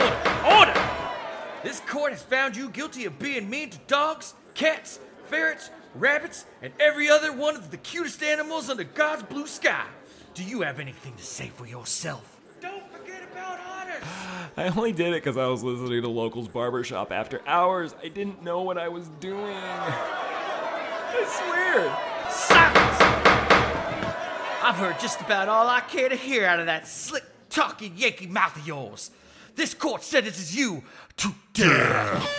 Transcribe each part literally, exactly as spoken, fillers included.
Order, order! This court has found you guilty of being mean to dogs, cats, ferrets, rabbits, and every other one of the cutest animals under God's blue sky. Do you have anything to say for yourself? Don't forget about honors! I only did it because I was listening to Locals Barbershop After Hours. I didn't know what I was doing. I swear. Silence! I've heard just about all I care to hear out of that slick, talking Yankee mouth of yours. This court sentences you to death.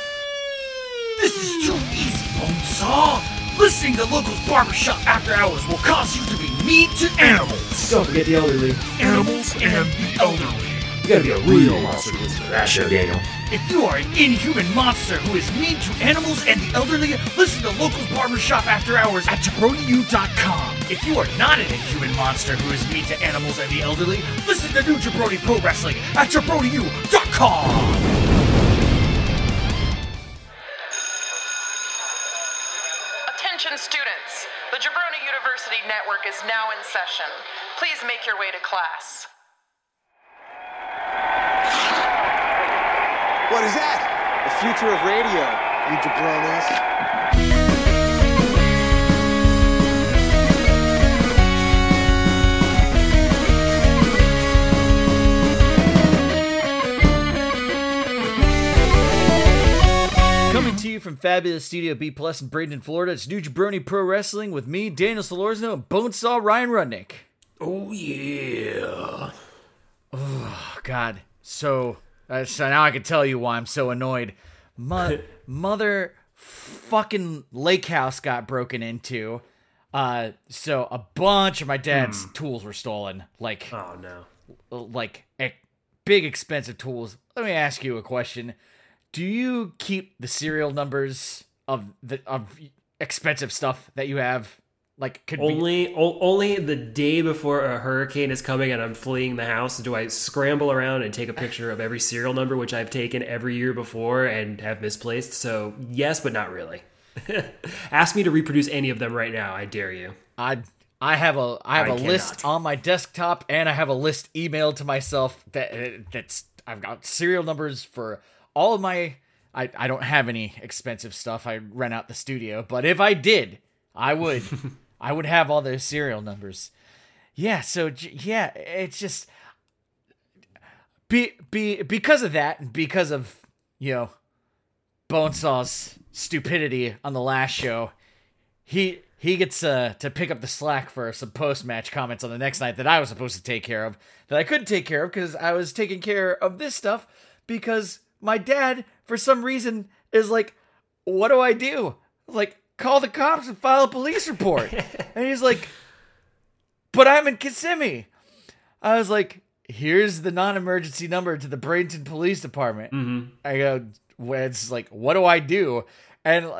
This is too easy, Bonesaw. Listening to Locals Barbershop After Hours will cause you to be mean to animals. Don't forget the elderly. Animals and the elderly. You gotta be a real monster to listen to that show, Daniel. If you are an inhuman monster who is mean to animals and the elderly, listen to Locals Barbershop After Hours at Jabrody U dot com. If you are not an inhuman monster who is mean to animals and the elderly, listen to New Jabrody Pro Wrestling at Jabrody U dot com. Students, the Jabroni University Network is now in session. Please make your way to class. What is that? The future of radio, you jabronis. To you from fabulous Studio B Plus in Bradenton, Florida. It's New Jabroni Pro Wrestling with me, Daniel Solorzano, and Bonesaw Ryan Rudnick. Oh yeah. Oh God. So, uh, so now I can tell you why I'm so annoyed. Mo- mother fucking lake house got broken into. Uh, so a bunch of my dad's mm. tools were stolen. Like oh no. Like e- big expensive tools. Let me ask you a question. Do you keep the serial numbers of the of expensive stuff that you have? Like could only be- o- only the day before a hurricane is coming and I'm fleeing the house do I scramble around and take a picture of every serial number, which I've taken every year before and have misplaced. So yes, but not really. Ask me to reproduce any of them right now. I dare you. I I have a I have I a cannot. list on my desktop, and I have a list emailed to myself that that's I've got serial numbers for. All of my, I, I don't have any expensive stuff. I rent out the studio, but if I did, I would, I would have all those serial numbers. Yeah. So yeah, it's just be, be, because of that, and because of, you know, Bonesaw's stupidity on the last show, he, he gets uh, to pick up the slack for some post-match comments on the next night that I was supposed to take care of, that I couldn't take care of because I was taking care of this stuff because my dad, for some reason, is like, what do I do? Like, call the cops and file a police report. And he's like, but I'm in Kissimmee. I was like, here's the non-emergency number to the Bradenton Police Department. Mm-hmm. I go, well, it's like, what do I do? And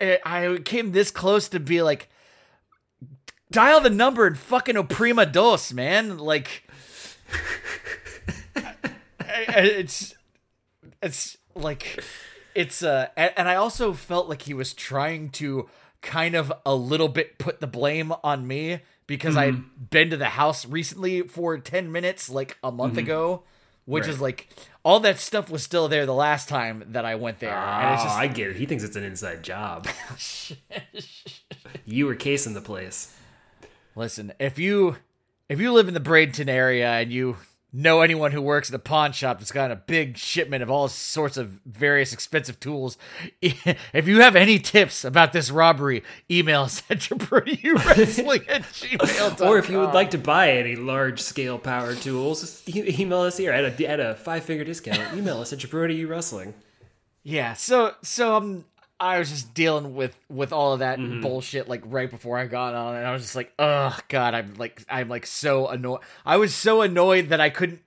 I came this close to be like, dial the number and fucking oprima dos, man. Like, it's... It's like, it's, uh, and I also felt like he was trying to kind of a little bit put the blame on me because mm-hmm. I had been to the house recently for ten minutes, like a month mm-hmm. ago, which right. is like, all that stuff was still there the last time that I went there. Oh, and it's just, I get it. He thinks it's an inside job. You were casing the place. Listen, if you, if you live in the Bradenton area and you know anyone who works at a pawn shop that's got a big shipment of all sorts of various expensive tools, if you have any tips about this robbery, email us at JabrodyUWrestling at gmail dot com. Or if you would like to buy any large-scale power tools, email us here at a, at a five-finger discount. Email us at JabrodyUWrestling. Yeah, so so um, I was just dealing with, with all of that mm-hmm. bullshit like right before I got on, and I was just like, oh God, I'm like I'm like so annoyed. I was so annoyed that I couldn't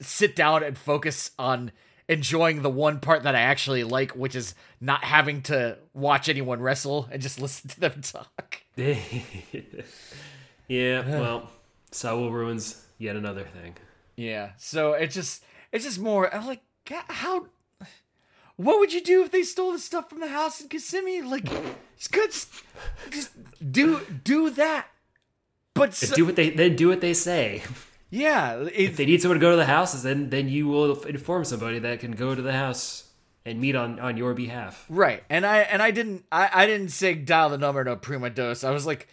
sit down and focus on enjoying the one part that I actually like, which is not having to watch anyone wrestle and just listen to them talk. Yeah, well, Saul ruins yet another thing. Yeah, so it's just it's just more. I'm like, God, how. What would you do if they stole the stuff from the house in Kissimmee? Like, just, just, just do do that. But so, do what they then do what they say. Yeah. If they need someone to go to the houses, then then you will inform somebody that can go to the house and meet on, on your behalf. Right. And I and I didn't I, I didn't say dial the number to Prima Dos. I was like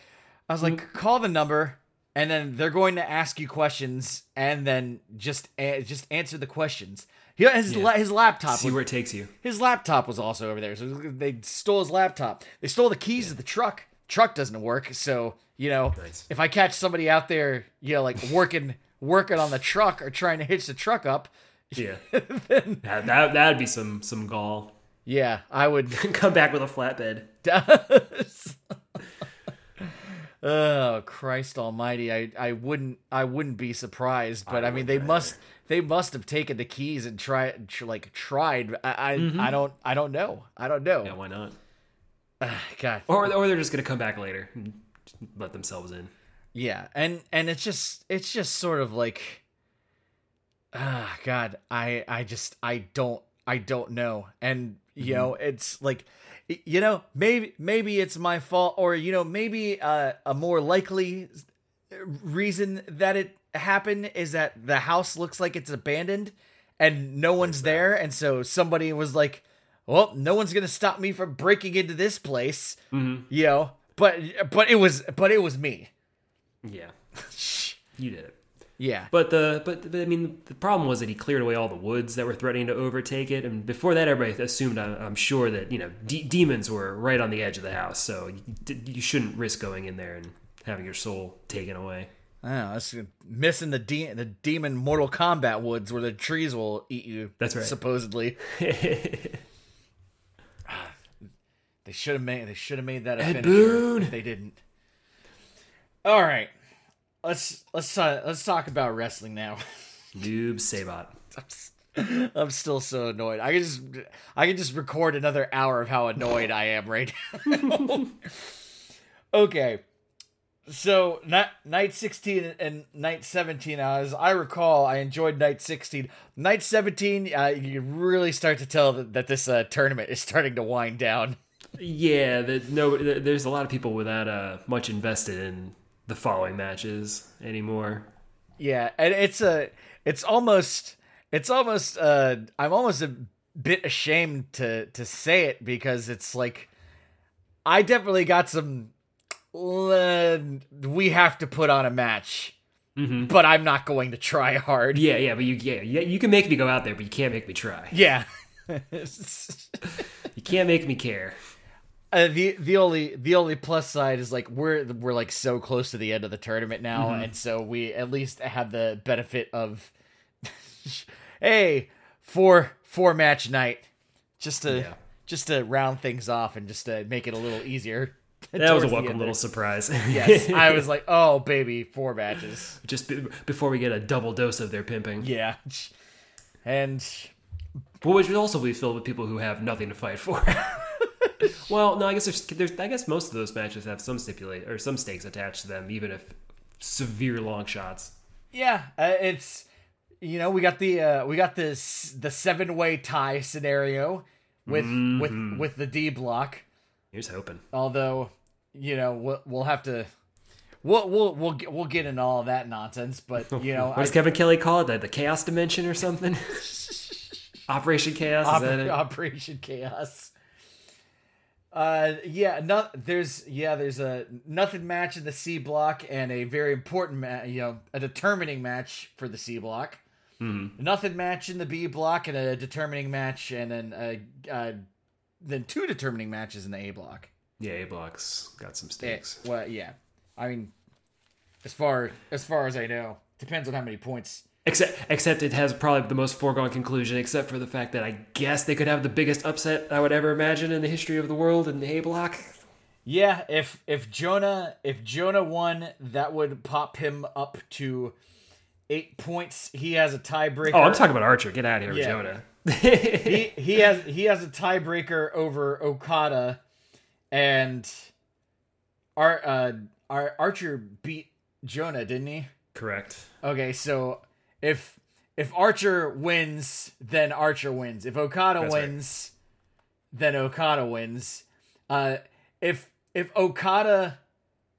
I was like mm-hmm. call the number, and then they're going to ask you questions, and then just a- just answer the questions. He, his yeah. la- his laptop. See was, where it takes you. His laptop was also over there. So they stole his laptop. They stole the keys yeah. of the truck. Truck doesn't work, so you know nice. If I catch somebody out there, you know, like working working on the truck or trying to hitch the truck up, yeah, then, that that that'd be some some gall. Yeah, I would come back with a flatbed. Oh, Christ Almighty! I, I wouldn't I wouldn't be surprised, but I, I mean they either. must they must have taken the keys and try tr- like tried. I I, mm-hmm. I don't I don't know I don't know. Yeah, why not? Uh, God, or or they're just gonna come back later, and let themselves in. Yeah, and and it's just it's just sort of like, ah, uh, God, I I just I don't I don't know, and you mm-hmm. know it's like. You know, maybe maybe it's my fault, or you know, maybe uh, a more likely reason that it happened is that the house looks like it's abandoned, and no one's there, and so somebody was like, "Well, no one's gonna stop me from breaking into this place," mm-hmm. you know. But but it was but it was me. Yeah, you did it. Yeah, but the but, but I mean the problem was that he cleared away all the woods that were threatening to overtake it, and before that everybody assumed I'm, I'm sure that you know de- demons were right on the edge of the house, so you, d- you shouldn't risk going in there and having your soul taken away. I don't know, that's missing the de- the demon Mortal Kombat woods where the trees will eat you. That's right, supposedly. They should have made they should have made that a Ed Boon. They didn't. All right. Let's let's uh, let's talk about wrestling now. Noob Sabot. I'm, I'm still so annoyed. I can just I can just record another hour of how annoyed I am right now. Okay, so not, night sixteen and night seventeen. As I recall, I enjoyed night sixteen. Night seventeen, uh, you really start to tell that, that this uh, tournament is starting to wind down. Yeah, the, no, there's a lot of people without uh, much invested in the following matches anymore. Yeah, and it's a it's almost it's almost uh I'm almost a bit ashamed to to say it, because it's like I definitely got some uh, we have to put on a match, mm-hmm. but I'm not going to try hard. Yeah, yeah, but you yeah, yeah you can make me go out there, but you can't make me try. Yeah. You can't make me care. Uh, the the only the only plus side is like we're we're like so close to the end of the tournament now, mm-hmm. and so we at least have the benefit of hey four four match night just to yeah. just to round things off and just to make it a little easier. That was a welcome little surprise. Yes, I was like, oh baby, four matches just be- before we get a double dose of their pimping. Yeah, and well, which would also be filled with people who have nothing to fight for. Well, no, I guess there's, there's. I guess most of those matches have some stipulate or some stakes attached to them, even if severe long shots. Yeah, uh, it's you know we got the uh, we got this the seven way tie scenario with mm-hmm. with with the D block. Here's hoping. Although you know we'll, we'll have to we'll we'll we'll get, we'll get into all that nonsense, but you know what I, does Kevin Kelly call it? The, the chaos dimension or something? Operation Chaos. Oper- is that it? Operation Chaos. Uh yeah no there's yeah there's a nothing match in the C block and a very important ma- you know a determining match for the C block, mm-hmm. nothing match in the B block and a determining match, and then uh, uh then two determining matches in the A block. Yeah, A block's got some stakes. Yeah, well yeah, I mean as far as far as I know, depends on how many points. Except, except it has probably the most foregone conclusion, except for the fact that I guess they could have the biggest upset I would ever imagine in the history of the world in the A block. Yeah, if if Jonah if Jonah won, that would pop him up to eight points. He has a tiebreaker. Oh, I'm talking about Archer. Get out of here, yeah. Jonah. he he has he has a tiebreaker over Okada, and our uh our Archer beat Jonah, didn't he? Correct. Okay, so. If if Archer wins, then Archer wins. If Okada That's wins, right. then Okada wins. Uh, if if Okada,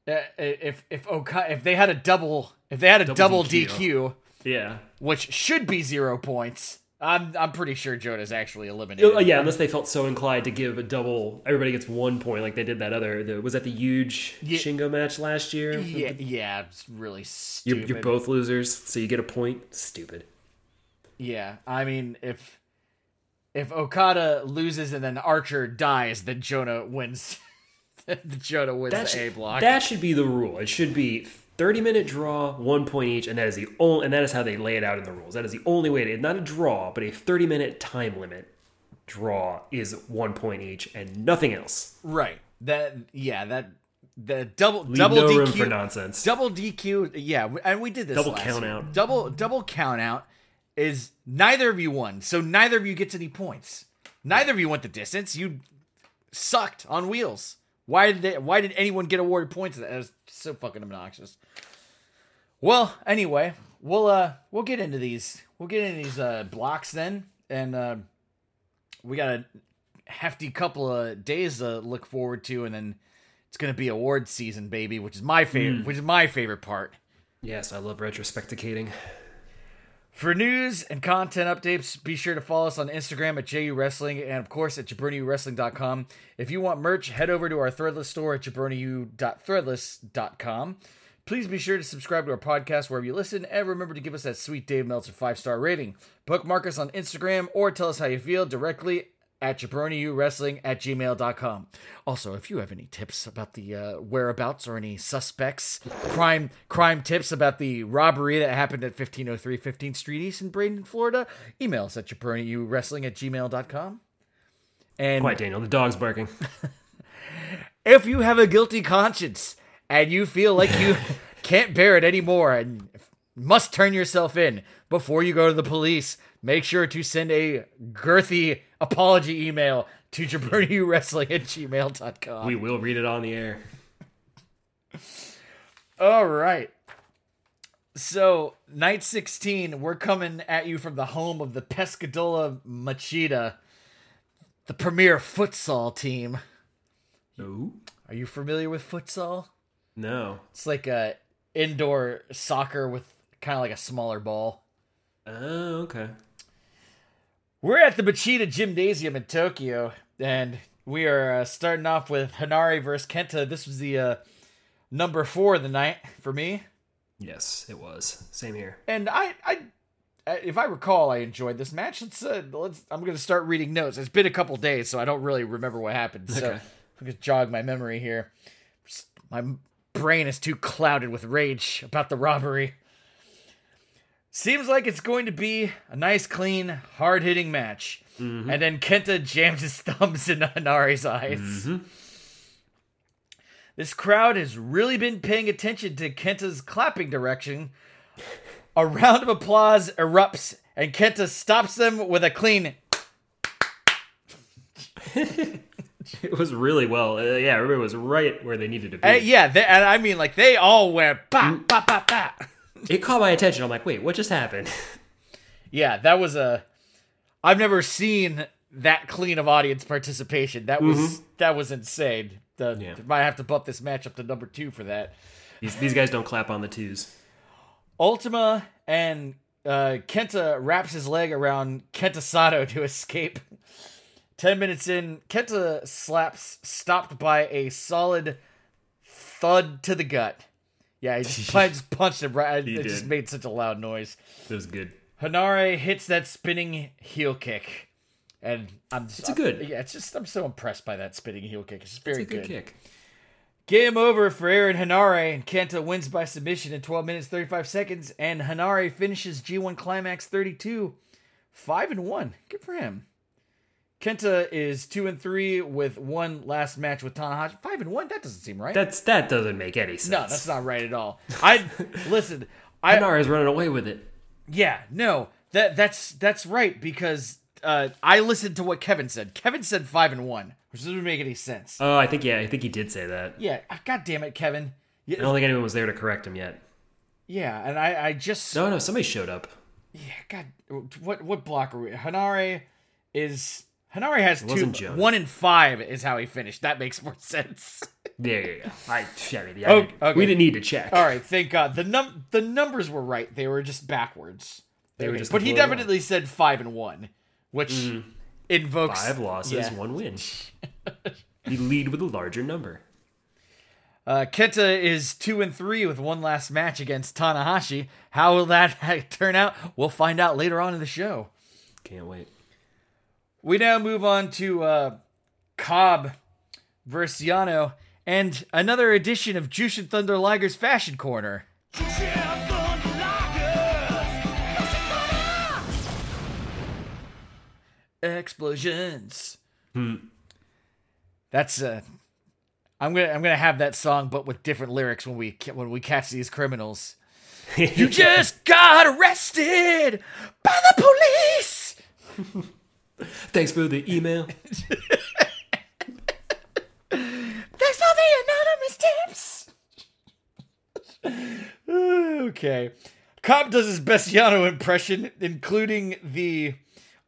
uh, if if Okada, if they had a double, If they had a double, double D Q, D Q, yeah, which should be zero points, I'm I'm pretty sure Jonah's actually eliminated. Uh, yeah, unless they felt so inclined to give a double. Everybody gets one point, like they did that other. The, was that the huge yeah. Shingo match last year? Yeah, yeah, it's really stupid. You're, you're both losers, so you get a point. Stupid. Yeah, I mean, if if Okada loses and then Archer dies, then Jonah wins. Jonah wins that the should, A block. That should be the rule. It should be thirty-minute draw, one point each, and that is the only, and that is how they lay it out in the rules. That is the only way to, not a draw, but a thirty-minute time limit draw is one point each and nothing else. Right. That, yeah, that, the double, Leave double no D Q. Room for nonsense. Double D Q, yeah, and we did this Double last count year. out. Double, double count out is neither of you won, so neither of you gets any points. Neither of you went the distance. You sucked on wheels. Why did they, why did anyone get awarded points? That was so fucking obnoxious. Well, anyway, we'll uh we'll get into these we'll get into these uh, blocks then, and uh, we got a hefty couple of days to look forward to, and then it's gonna be award season, baby, which is my favorite, mm. which is my favorite part. Yes, I love retrospecticating. For news and content updates, be sure to follow us on Instagram at J U Wrestling and, of course, at Jabroni U Wrestling dot com. If you want merch, head over to our Threadless store at Jabroni U dot threadless dot com. Please be sure to subscribe to our podcast wherever you listen, and remember to give us that sweet Dave Meltzer five-star rating. Bookmark us on Instagram or tell us how you feel directly at Jabroni U Wrestling at gmail dot com. Also, if you have any tips about the uh, whereabouts or any suspects, crime crime tips about the robbery that happened at fifteen oh three fifteenth Street East in Bradenton, Florida, email us at Jabroni U Wrestling at gmail dot com. And Quiet, Daniel. The dog's barking. If you have a guilty conscience and you feel like you can't bear it anymore and must turn yourself in before you go to the police, make sure to send a girthy apology email to Jabroni U Wrestling at gmail dot com. We will read it on the air. All right. So, night sixteen, we're coming at you from the home of the Pescadola Machida, the premier futsal team. Ooh. Are you familiar with futsal? No. It's like a indoor soccer with kind of like a smaller ball. Oh, okay. We're at the Machida Gymnasium in Tokyo, and we are uh, starting off with Hinari versus Kenta. This was the uh, number four of the night for me. Yes, it was. Same here. And I, I if I recall, I enjoyed this match. Let's, uh, let's I'm going to start reading notes. It's been a couple days, so I don't really remember what happened. Okay. So I'm going to jog my memory here. Just, my brain is too clouded with rage about the robbery. Seems like it's going to be a nice, clean, hard-hitting match. Mm-hmm. And then Kenta jams his thumbs into Hinari's eyes. Mm-hmm. This crowd has really been paying attention to Kenta's clapping direction. A round of applause erupts, and Kenta stops them with a clean... It was really well. Uh, yeah, everybody was right where they needed to be. And, yeah, they, and I mean, like, they all went bop, bop, bop, bop. It caught my attention. I'm like, wait, what just happened? Yeah, that was a... I've never seen that clean of audience participation. That was mm-hmm. that was insane. The, yeah. Might have to bump this match up to number two for that. These, these guys don't clap on the twos. Ultima and uh, Kenta wraps his leg around Kenta Sato to escape. Ten minutes in, Kenta slaps stopped by a solid thud to the gut. Yeah, he just, I just punched him right. He it did. Just made such a loud noise. It was good. Hinari hits that spinning heel kick, and I'm just, it's a good. I'm, yeah, it's just I'm so impressed by that spinning heel kick. It's just very it's a good. good kick. Game over for Aaron Hinari, and Kenta wins by submission in twelve minutes thirty-five seconds, and Hinari finishes G one Climax thirty-two, five and one. Good for him. Kenta is two and three with one last match with Tanahashi. Five and one? That doesn't seem right. That's that doesn't make any sense. No, that's not right at all. I listen. I, Hinari's running away with it. Yeah, no, that that's that's right because uh, I listened to what Kevin said. Kevin said five and one, which doesn't make any sense. Oh, I think yeah, I think he did say that. Yeah, God damn it, Kevin. I don't think anyone was there to correct him yet. Yeah, and I, I just no no somebody showed up. Yeah, God, what what block are we? Hinari is. Hinari has two, one and five is how he finished. That makes more sense. Yeah, yeah, yeah. I, yeah, yeah oh, okay. We didn't need to check. All right, thank God. The num the numbers were right. They were just backwards. They were just. But he definitely wrong. said five and one, which mm. invokes five losses, yeah. one win. You lead with a larger number. Uh, Kenta is two and three with one last match against Tanahashi. How will that turn out? We'll find out later on in the show. Can't wait. We now move on to uh, Cobb versus Yano and another edition of Jushin Thunder Liger's Fashion Corner. Explosions. Hmm. That's uh, I'm gonna I'm gonna have that song, but with different lyrics when we when we catch these criminals. You just got arrested by the police. Thanks for the email. Thanks for the anonymous tips. Okay. Cobb does his best Yano impression, including the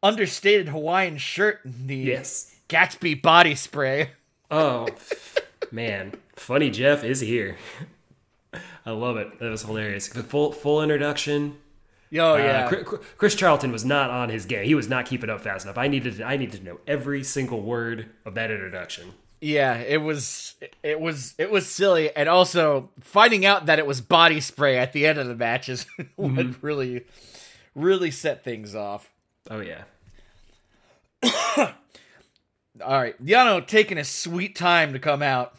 understated Hawaiian shirt and the yes. Gatsby body spray. Oh, man. Funny Jeff is here. I love it. That was hilarious. The full, full introduction. Oh, yeah. Uh, Chris Charlton was not on his game. He was not keeping up fast enough. I needed I needed to know every single word of that introduction. Yeah, it was it was it was silly, and also finding out that it was body spray at the end of the match is what mm-hmm. really really set things off. Oh yeah. All right, Yano taking a sweet time to come out.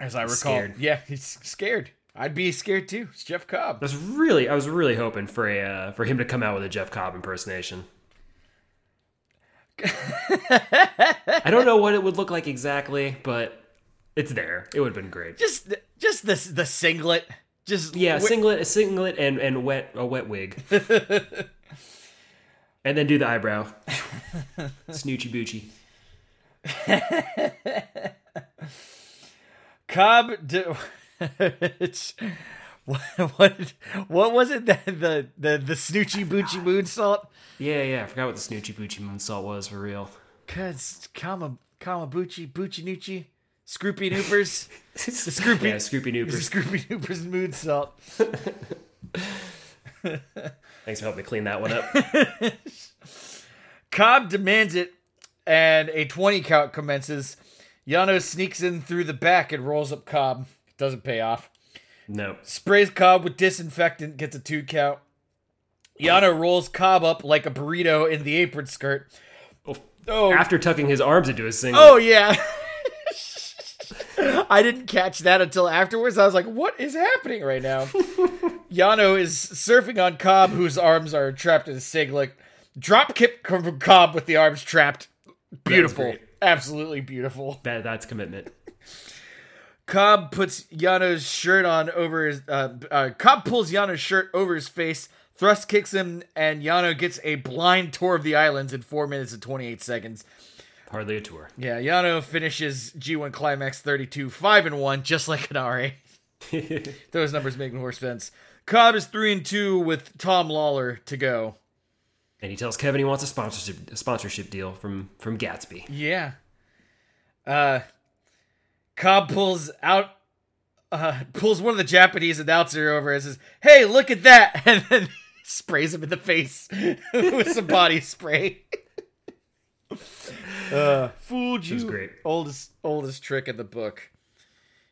As I recall, scared. Yeah, he's scared. I'd be scared too. It's Jeff Cobb. That's really, I was really hoping for a uh, for him to come out with a Jeff Cobb impersonation. I don't know what it would look like exactly, but it's there. It would have been great. Just, just the the singlet. Just yeah, wi- singlet, a singlet, and and wet a wet wig, and then do the eyebrow. Snoochie boochie. Cobb. Do- it's, what, what what was it that the the the snoochie boochie moonsault? Yeah, yeah, I forgot what the snoochie boochie moonsault was for real. Cause kama kama boochie boochie noochie scroopy noopers. The scroopy yeah, scroopy noopers. The scroopy noopers moonsault. Thanks for helping me clean that one up. Cobb demands it, and a twenty count commences. Yano sneaks in through the back and rolls up Cobb. Doesn't pay off. No. Sprays Cobb with disinfectant, gets a two count. Yano rolls Cobb up like a burrito in the apron skirt. Oh. After tucking his arms into his singlet. Oh, yeah. I didn't catch that until afterwards. I was like, what is happening right now? Yano is surfing on Cobb, whose arms are trapped in a singlet. Drop kick from Cobb with the arms trapped. Beautiful. Absolutely beautiful. That, that's commitment. Cobb puts Yano's shirt on over his, uh, uh, Cobb pulls Yano's shirt over his face, thrust kicks him, and Yano gets a blind tour of the islands in four minutes and twenty-eight seconds. Hardly a tour. Yeah, Yano finishes G one Climax thirty-two, five and one, just like Hinari. Those numbers make more sense. Cobb is three and two with Tom Lawler to go. And he tells Kevin he wants a sponsorship, a sponsorship deal from, from Gatsby. Yeah. Uh, Cobb pulls out, uh, pulls one of the Japanese announcer over and says, "Hey, look at that!" and then sprays him in the face with some body spray. Uh, fooled you. It was great. Oldest, oldest trick in the book.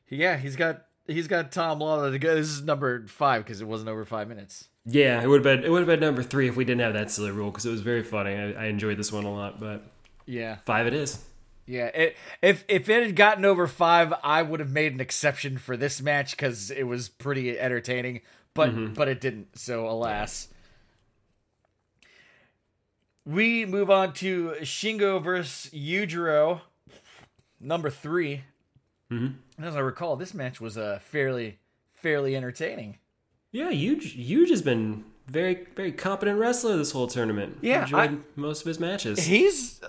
Yeah, he's got he's got Tom Lawler to go. This is number five because it wasn't over five minutes. Yeah, it would have been it would have been number three if we didn't have that silly rule because it was very funny. I, I enjoyed this one a lot, but yeah, five it is. Yeah, it, if if it had gotten over five, I would have made an exception for this match because it was pretty entertaining, but mm-hmm. but it didn't, so alas. We move on to Shingo versus Yujiro, number three. Mm-hmm. As I recall, this match was uh, fairly fairly entertaining. Yeah, Yuj Yuj has been very very competent wrestler this whole tournament. Yeah, enjoyed I, most of his matches. He's...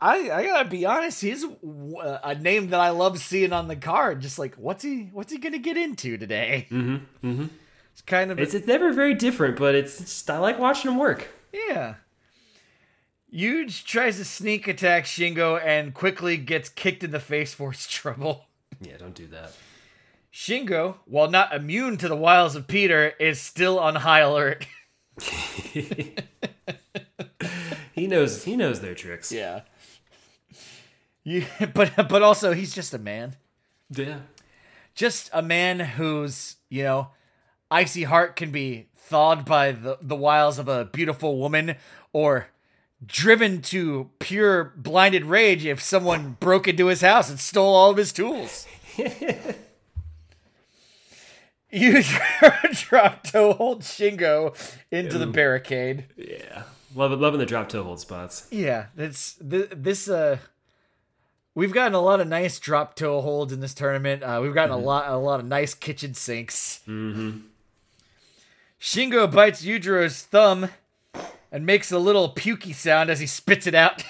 I, I gotta be honest, he's a name that I love seeing on the card. Just like, what's he what's he gonna get into today? Mm-hmm, mm-hmm. It's kind of... A, it's, it's never very different, but it's, it's I like watching him work. Yeah. Yuge tries to sneak attack Shingo and quickly gets kicked in the face for his trouble. Yeah, don't do that. Shingo, while not immune to the wiles of Peter, is still on high alert. He knows he knows their tricks. Yeah. You, but but also, he's just a man. Yeah. Just a man whose, you know, icy heart can be thawed by the, the wiles of a beautiful woman, or driven to pure blinded rage if someone broke into his house and stole all of his tools. You drop toe hold Shingo into Ooh. the barricade. Yeah, loving loving the drop toe hold spots. Yeah, that's th- this. Uh, we've gotten a lot of nice drop toe holds in this tournament. Uh, we've gotten mm-hmm. a lot a lot of nice kitchen sinks. Mm-hmm. Shingo bites Yujiro's thumb and makes a little pukey sound as he spits it out.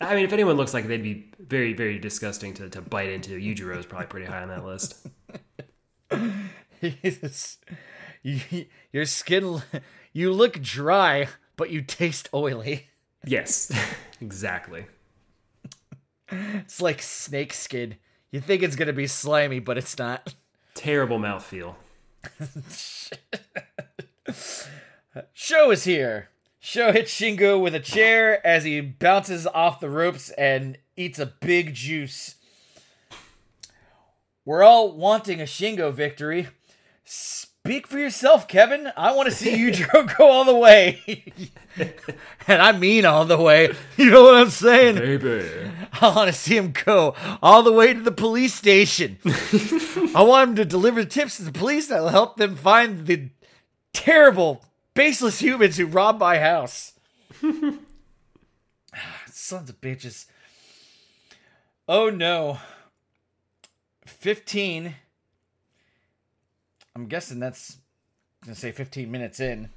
I mean, if anyone looks like they'd be very, very disgusting to, to bite into, Yujiro is probably pretty high on that list. He's, you, your skin, you look dry, but you taste oily. Yes, exactly. It's like snake skin. You think it's going to be slimy, but it's not. Terrible mouthfeel. Sho is here. Sho hits Shingo with a chair as he bounces off the ropes and eats a big juice. We're all wanting a Shingo victory. Speak for yourself, Kevin. I want to see Yujiro go all the way. And I mean all the way. You know what I'm saying? Baby. I want to see him go all the way to the police station. I want him to deliver tips to the police that will help them find the terrible... baseless humans who robbed my house. Sons of bitches. Oh no. fifteen. I'm guessing that's going to say fifteen minutes in.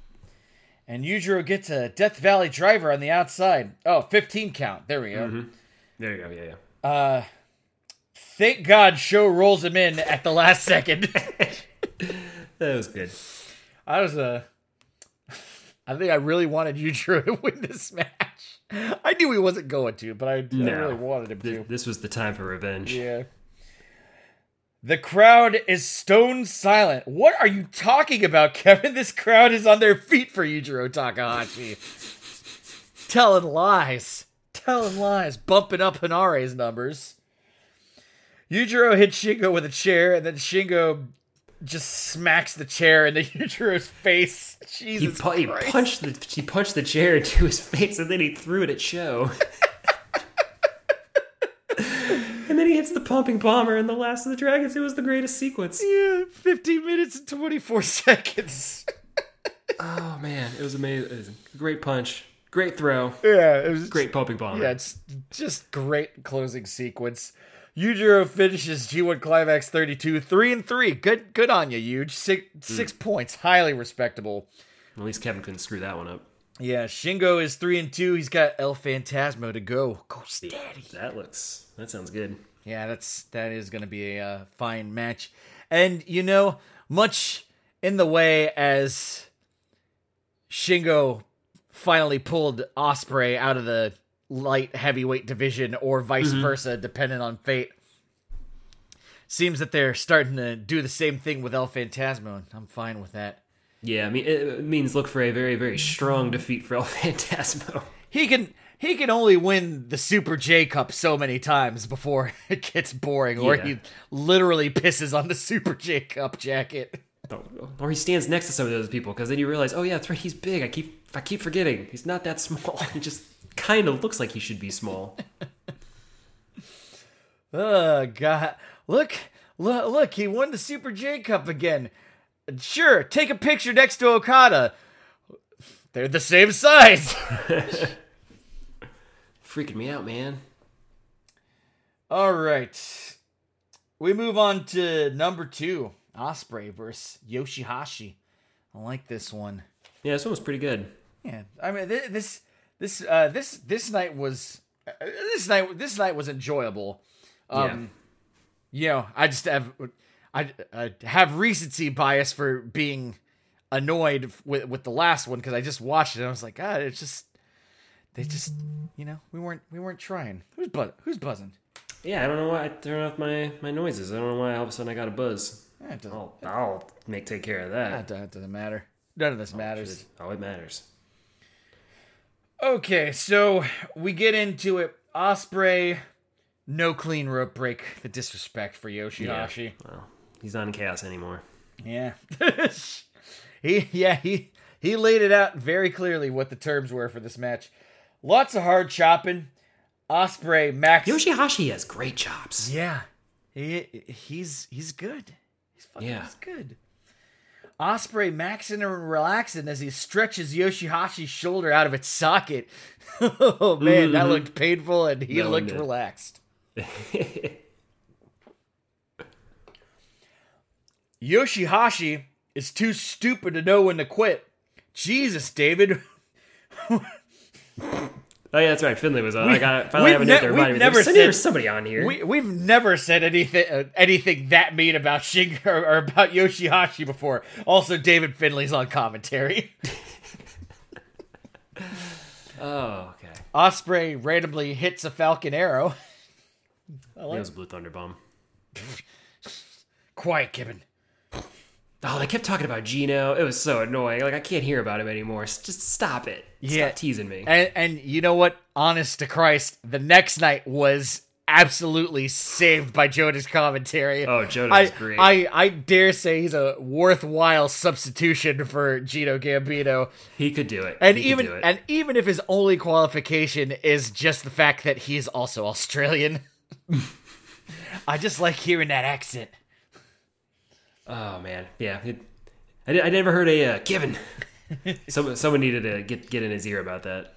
And Yujiro gets a Death Valley driver on the outside. Oh, fifteen count. There we go. Mm-hmm. There you go. Yeah, yeah. Uh, thank God Sho rolls him in at the last second. That was good. I was a... Uh, I think I really wanted Yujiro to win this match. I knew he wasn't going to, but I, no, I really wanted him th- to. This was the time for revenge. Yeah. The crowd is stone silent. What are you talking about, Kevin? This crowd is on their feet for Yujiro Takahashi. Telling lies. Telling lies. Bumping up Hinare's numbers. Yujiro hits Shingo with a chair, and then Shingo... just smacks the chair into Yujiro's face. Jesus he pu- he Christ. Punched the, he punched the chair into his face, and then he threw it at Sho. And then he hits the pumping bomber in the Last of the Dragons. It was the greatest sequence. Yeah, fifteen minutes and twenty-four seconds. Oh, man. It was amazing. It was a great punch. Great throw. Yeah. It was great pumping bomber. Yeah, it's just great closing sequence. Yujiro finishes G one Climax thirty-two, three and three. Good, good on you, Yuge. Six, six mm. points, highly respectable. At least Kevin couldn't screw that one up. Yeah, Shingo is three and two. He's got El Phantasmo to go. Ghost Daddy. That looks. That sounds good. Yeah, that's that is going to be a uh, fine match, and you know, much in the way as Shingo finally pulled Ospreay out of the light heavyweight division, or vice mm-hmm. versa, depending on fate. Seems that they're starting to do the same thing with El Phantasmo, and I'm fine with that. Yeah, I mean, it means look for a very, very strong defeat for El Phantasmo. He can he can only win the Super J Cup so many times before it gets boring, or yeah. he literally pisses on the Super J Cup jacket. Or he stands next to some of those people, because then you realize, oh yeah, that's right, he's big. I keep I keep forgetting. He's not that small. He just kind of looks like he should be small. Oh, God. Look, look, look, he won the Super J Cup again. Sure, take a picture next to Okada. They're the same size. Freaking me out, man. All right. We move on to number two. Ospreay versus Yoshi-Hashi. I like this one. Yeah, this one was pretty good. Yeah, I mean th- this this uh, this this night was uh, this night this night was enjoyable. Um, yeah. You know, I just have I, I have recency bias for being annoyed with with the last one because I just watched it and I was like, God, it's just they just, you know, we weren't we weren't trying. Who's buzz? Who's buzzing? Yeah, I don't know why I turned off my, my noises. I don't know why all of a sudden I got a buzz. Yeah, it I'll, I'll make take care of that. That doesn't matter. None of this oh, matters. Oh, it matters. Okay, so we get into it. Ospreay, no clean rope break. The disrespect for Yoshi-Hashi. Yeah. Well, he's not in chaos anymore. Yeah. he yeah, he he laid it out very clearly what the terms were for this match. Lots of hard chopping. Ospreay, Max. Yoshi-Hashi has great chops. Yeah. He, he's he's good. He's fucking yeah. he's good. Ospreay maxing and relaxing as he stretches Yoshi-Hashi's shoulder out of its socket. Oh, man, mm-hmm. that looked painful, and he no looked relaxed. Yoshi-Hashi is too stupid to know when to quit. Jesus, David. Oh, yeah, that's right. Finlay was on. We, I got, finally have a note there. We've never said, there's somebody on here. We, we've never said anything uh, anything that mean about Shingo or, or about Yoshi-Hashi before. Also, David Finlay's on commentary. Oh, okay. Ospreay randomly hits a Falcon Arrow. I like it was a Blue Thunder Bomb. Quiet, Gibbon. Oh, they kept talking about Gino. It was so annoying. Like, I can't hear about him anymore. Just stop it. Yeah. Stop teasing me. And, and you know what? Honest to Christ, the next night was absolutely saved by Jonah's commentary. Oh, Jonah's I, great. I, I dare say he's a worthwhile substitution for Gino Gambino. He could do it. And he even could do it. And even if his only qualification is just the fact that he's also Australian. I just like hearing that accent. Oh, man. Yeah. It, I, I never heard a uh, Kevin. someone, someone needed to get, get in his ear about that.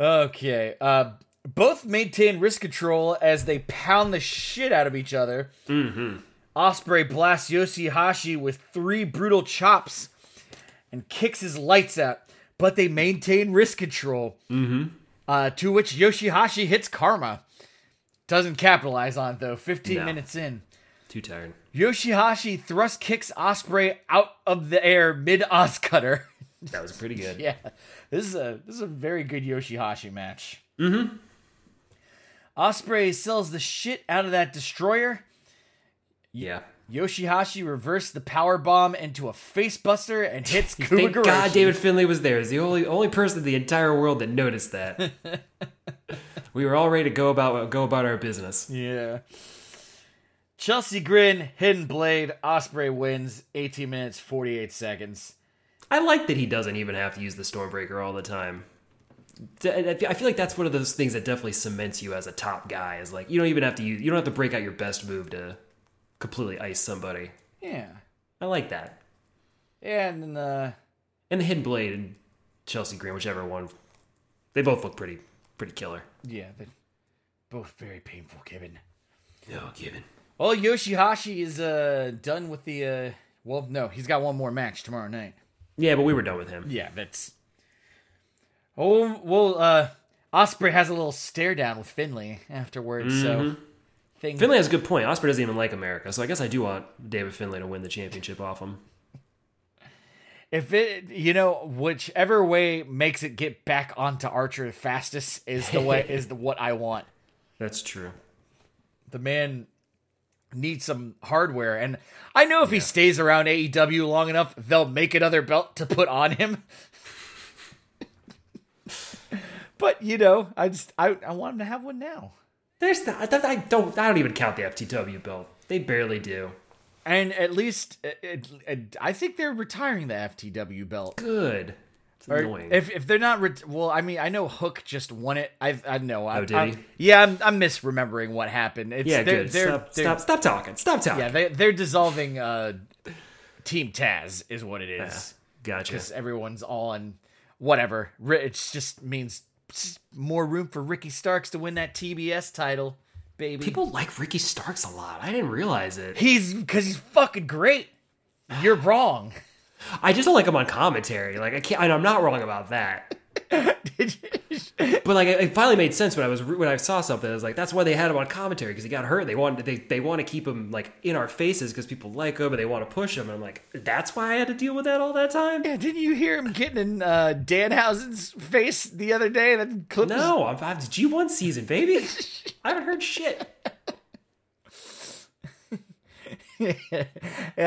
Okay. Uh, both maintain wrist control as they pound the shit out of each other. Mm-hmm. Ospreay blasts Yoshi-Hashi with three brutal chops and kicks his lights out, but they maintain wrist control, mm-hmm. uh, to which Yoshi-Hashi hits Karma. Doesn't capitalize on, though. fifteen no. minutes in. Too tired. Yoshi-Hashi thrust kicks Ospreay out of the air mid-Oz cutter. That was pretty good. Yeah. This is a this is a very good Yoshi-Hashi match. Mm-hmm. Ospreay sells the shit out of that destroyer. Yeah. Yoshi-Hashi reversed the power bomb into a facebuster and hits Kumagurashi. Thank God David Finlay was there. He's the only only person in the entire world that noticed that. We were all ready to go about go about our business. Yeah. Chelsea Grin, Hidden Blade, Ospreay wins, eighteen minutes, forty-eight seconds. I like that he doesn't even have to use the Stormbreaker all the time. I feel like that's one of those things that definitely cements you as a top guy, is like, you don't even have to use, you don't have to break out your best move to completely ice somebody. Yeah. I like that. Yeah, and then the... And the Hidden Blade and Chelsea Grin, whichever one, they both look pretty, pretty killer. Yeah, they're both very painful, Kevin. No, Kevin. Well, Yoshi-Hashi is uh, done with the... Uh, well, no, he's got one more match tomorrow night. Yeah, but we were done with him. Yeah, that's... Oh, well, uh, Ospreay has a little stare down with Finlay afterwards, mm-hmm. so... Thing Finlay has a good point. Ospreay doesn't even like America, so I guess I do want David Finlay to win the championship off him. If it... You know, whichever way makes it get back onto Archer fastest is the way is the what I want. That's true. The man... need some hardware, and I know if yeah. he stays around A E W long enough, they'll make another belt to put on him. But you know, I just I, I want him to have one now. There's the, I don't I don't even count the F T W belt; they barely do. And at least it, it, I think they're retiring the F T W belt. Good. It's or annoying. If if they're not, ret- well, I mean, I know Hook just won it. I I know. I, oh, did I, he? Yeah, I'm I'm misremembering what happened. It's, yeah, they're, good. They're, stop, they're, stop, stop talking. Stop talking. Yeah, they they're dissolving. Uh, Team Taz is what it is. Ah, gotcha. Because everyone's all on whatever. It just means more room for Ricky Starks to win that T B S title, baby. People like Ricky Starks a lot. I didn't realize it. He's because he's fucking great. You're wrong. I just don't like him on commentary. Like I can't. I'm not wrong about that. Did you? But like, it finally made sense when I was when I saw something. I was like, that's why they had him on commentary, because he got hurt. They want they they want to keep him like in our faces because people like him and they want to push him. And I'm like, that's why I had to deal with that all that time. Yeah, didn't you hear him getting in uh, Danhausen's face the other day? That clip. No, was... I'm, I'm G one season, baby. I haven't heard shit. And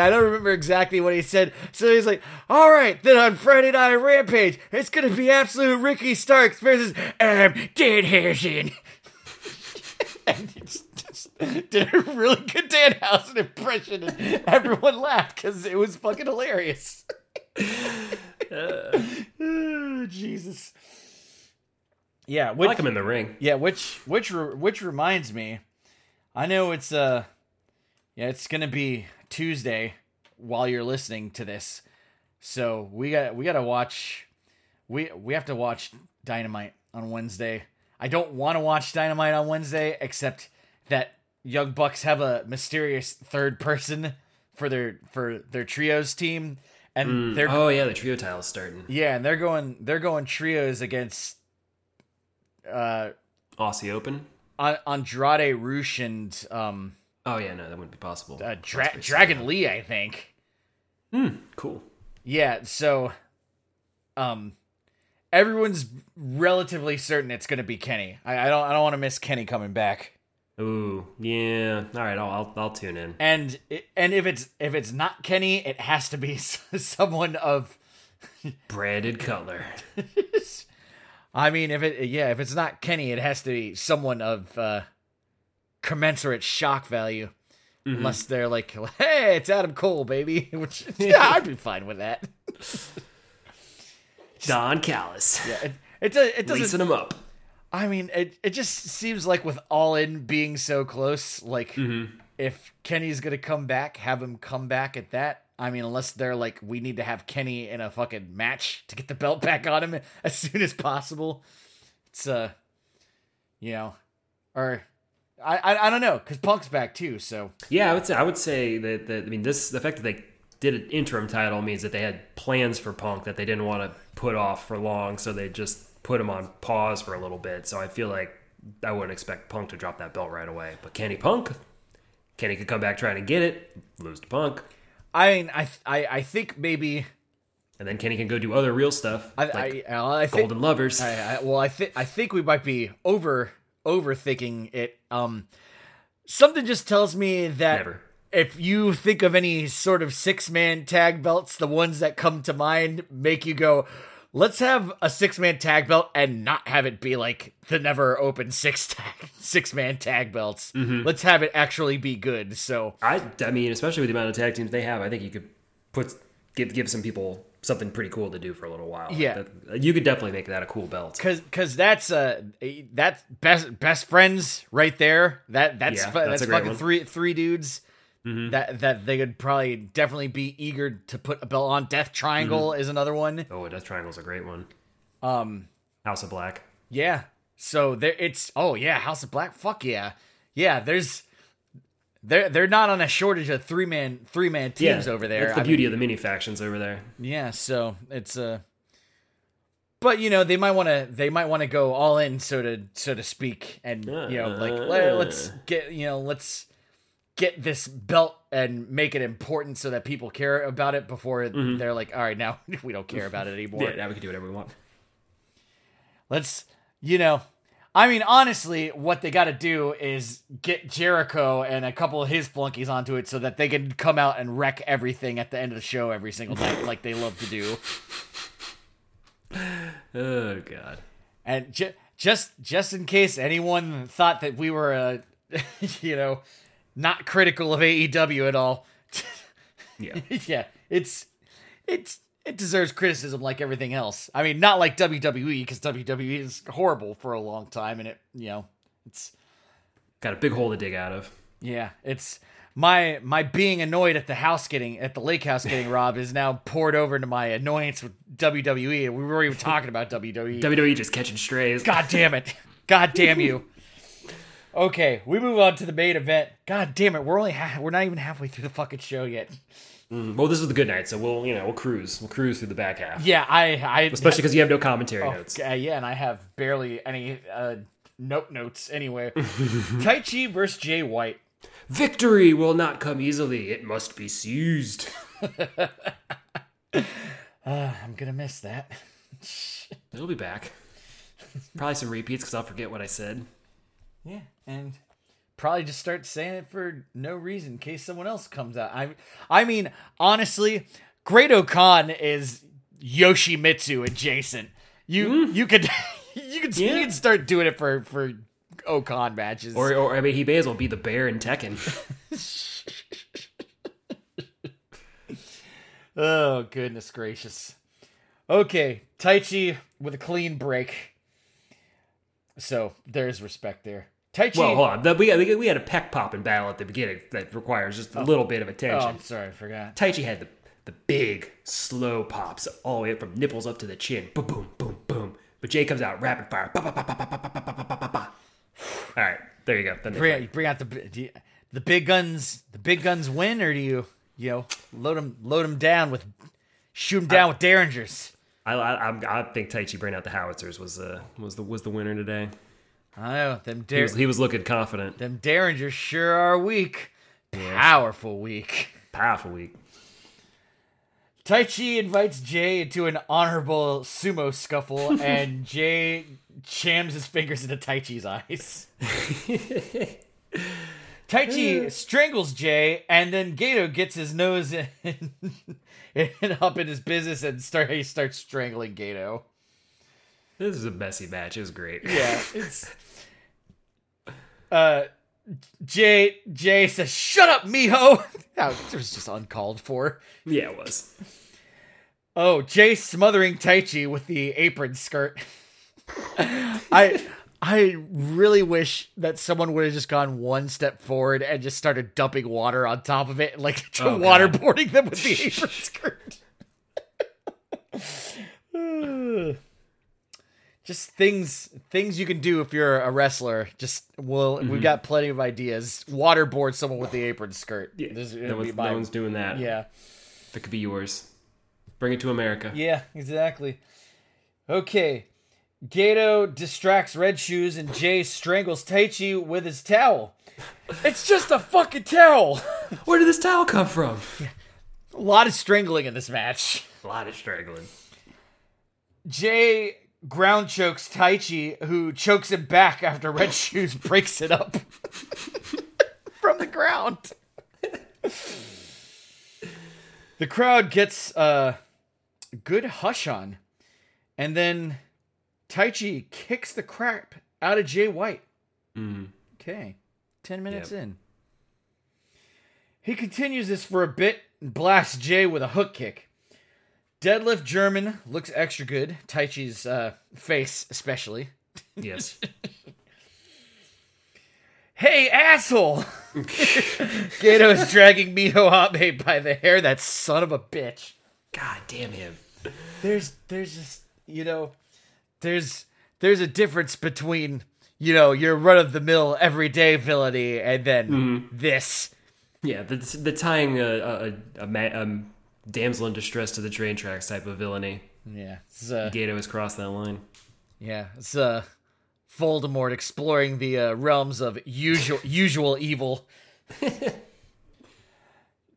I don't remember exactly what he said. So he's like, all right, then on Friday Night Rampage, it's going to be absolute Ricky Starks versus um, Danhausen. And he just did a really good Danhausen impression, and everyone laughed because it was fucking hilarious. uh, oh, Jesus. Yeah, which, I like him in the ring. Yeah, which which which reminds me, I know it's uh yeah, it's gonna be Tuesday while you're listening to this, so we got we gotta watch we we have to watch Dynamite on Wednesday. I don't want to watch Dynamite on Wednesday, except that Young Bucks have a mysterious third person for their for their trios team, and mm. they're oh yeah, the trio tile's starting. Yeah, and they're going they're going trios against. Uh, Aussie Open, Andrade, Rush, and um. Oh yeah, no, that wouldn't be possible. Uh, Dra- Dragon Lee, I think. Hmm. Cool. Yeah. So, um, everyone's relatively certain it's going to be Kenny. I, I don't. I don't want to miss Kenny coming back. Ooh. Yeah. All right. I'll. I'll, I'll tune in. And and if it's if it's not Kenny, it has to be someone of branded color. I mean, if it, yeah, if it's not Kenny, it has to be someone of uh, commensurate shock value, mm-hmm. unless they're like, "Hey, it's Adam Cole, baby," which yeah, I'd be fine with that. Don Callis, yeah, it it, it, it doesn't loosen him up. I mean, it it just seems like with All In being so close, like mm-hmm. if Kenny's gonna come back, have him come back at that. I mean, unless they're like, we need to have Kenny in a fucking match to get the belt back on him as soon as possible. It's, uh, you know, or I I, I don't know, because Punk's back too, so. Yeah, I would say I would say that, that, I mean, this the fact that they did an interim title means that they had plans for Punk that they didn't want to put off for long, so they just put him on pause for a little bit. So I feel like I wouldn't expect Punk to drop that belt right away. But Kenny Punk, Kenny could come back trying to get it, lose to Punk. I mean, I, I, I think maybe, and then Kenny can go do other real stuff. I, like I, I, I think, Golden Lovers. I, I, well, I think I think we might be over overthinking it. Um, something just tells me that Never. if you think of any sort of six man tag belts, the ones that come to mind make you go, "Let's have a six man tag belt and not have it be like the never open six tag, six man tag belts. Mm-hmm. Let's have it actually be good." So I, I mean, especially with the amount of tag teams they have, I think you could put give give some people something pretty cool to do for a little while. Yeah, that, you could definitely make that a cool belt. Because because that's uh that's best best friends right there. That that's yeah, fu- that's, that's fucking one. three three dudes. Mm-hmm. That that they could probably definitely be eager to put a belt on. Death Triangle mm-hmm. is another one. Oh, Death Triangle's a great one. Um, House of Black. Yeah. So there, it's oh yeah, House of Black. Fuck yeah, yeah. There's they're they're not on a shortage of three man three man teams yeah, over there. That's the I beauty mean, of the mini factions over there. Yeah. So it's a. Uh, But you know they might want to they might want to go all in, so to so to speak, and you know like let, let's get you know let's. get this belt and make it important so that people care about it before mm-hmm. they're like, all right, now we don't care about it anymore. Yeah, now we can do whatever we want. Let's, you know, I mean, honestly, what they got to do is get Jericho and a couple of his flunkies onto it so that they can come out and wreck everything at the end of the show every single night, like they love to do. Oh God. And ju- just, just in case anyone thought that we were, uh, you know, not critical of A E W at all. Yeah. Yeah. It's, it's, it deserves criticism like everything else. I mean, not like W W E, because W W E is horrible for a long time, and it, you know, it's got a big hole to dig out of. Yeah. It's my, my being annoyed at the house getting, at the lake house getting robbed is now poured over into my annoyance with W W E. And we were even talking about W W E. W W E just catching strays. God damn it. God damn you. Okay, we move on to the main event. God damn it, we're only ha- we're not even halfway through the fucking show yet. Mm, well, this is the good night, so we'll you know we'll cruise we'll cruise through the back half. Yeah, I, I especially because you have no commentary oh, notes. Uh, yeah, and I have barely any uh, note notes anyway. Taichi versus Jay White. Victory will not come easily. It must be seized. uh, I'm gonna miss that. It'll be back. Probably some repeats because I'll forget what I said. Yeah, and probably just start saying it for no reason in case someone else comes out. I, I mean, honestly, Great-O-Khan is Yoshimitsu adjacent. You, mm. you could, you could, yeah. you could start doing it for for Okan matches. Or, or I mean, he may as well be the bear in Tekken. Oh goodness gracious! Okay, Taichi with a clean break. So there's respect there. Taichi. Well, hold on. The, we, we, we had a peck popping battle at the beginning that requires just a oh. little bit of attention. Oh, I'm sorry, I forgot. Taichi had the, the big, slow pops all the way up from nipples up to the chin. Boom, boom, boom, boom. But Jay comes out rapid fire. Ba, ba, ba, ba, ba, ba, ba, ba, ba, ba, ba. All right, there you go. Bring, bring out the do you, the big guns. The big guns win, or do you you know load them load them down with shoot them down I, with derringers? I, I I think Taichi bringing out the howitzers was uh was the was the winner today. I know them. Dar- he, was, he was looking confident. Them derringers sure are weak. Yeah. Powerful weak. Powerful weak. Taichi invites Jay into an honorable sumo scuffle, and Jay jams his fingers into Taichi's eyes. Taichi strangles Jay, and then Gato gets his nose in, in up in his business and start he starts strangling Gato. This is a messy match. It was great. Yeah, it's. Uh, Jay Jay says, "Shut up, mijo." That was just uncalled for. Yeah, it was. Oh, Jay smothering Taichi with the apron skirt. I I really wish that someone would have just gone one step forward and just started dumping water on top of it, like oh, waterboarding them with the apron skirt. Just things things you can do if you're a wrestler. Just well, mm-hmm. We've got plenty of ideas. Waterboard someone with the apron skirt. Yeah. This, no, one's, no one's doing that. Yeah. That could be yours. Bring it to America. Yeah, exactly. Okay. Gato distracts Red Shoes and Jay strangles Taichi with his towel. It's just a fucking towel. Where did this towel come from? A lot of strangling in this match. A lot of strangling. Jay ground chokes Taichi, who chokes him back after Red Shoes breaks it up from the ground. The crowd gets uh, a good hush on, and then Taichi kicks the crap out of Jay White. Mm. Okay, ten minutes yep. in. He continues this for a bit and blasts Jay with a hook kick. Deadlift German looks extra good. Taichi's uh, face, especially. Yes. Hey, asshole! Gato is dragging Miho Hame by the hair. That son of a bitch. God damn him. There's, there's just, you know, there's, there's a difference between, you know, your run-of-the-mill everyday villainy and then mm. this. Yeah, the the tying a a, a, a um. damsel in distress to the train tracks type of villainy. Yeah. Uh, Gato has crossed that line. Yeah. It's uh, Voldemort exploring the uh, realms of usual usual evil.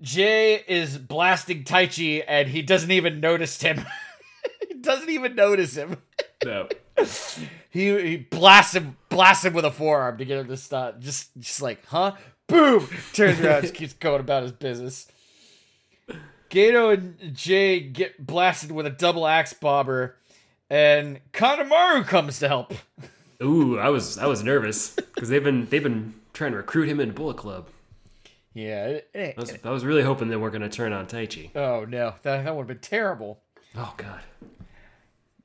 Jay is blasting Taichi and he doesn't even notice him. He doesn't even notice him. No. he he blasts him, blasts him with a forearm to get him to stop. Just, just like, huh? Boom! Turns around, just keeps going about his business. Gato and Jay get blasted with a double axe bobber, and Kanemaru comes to help. Ooh, I was I was nervous because they've been they've been trying to recruit him into Bullet Club. Yeah, it, it, I, was, I was really hoping they weren't going to turn on Taichi. Oh no, that, that would have been terrible. Oh god,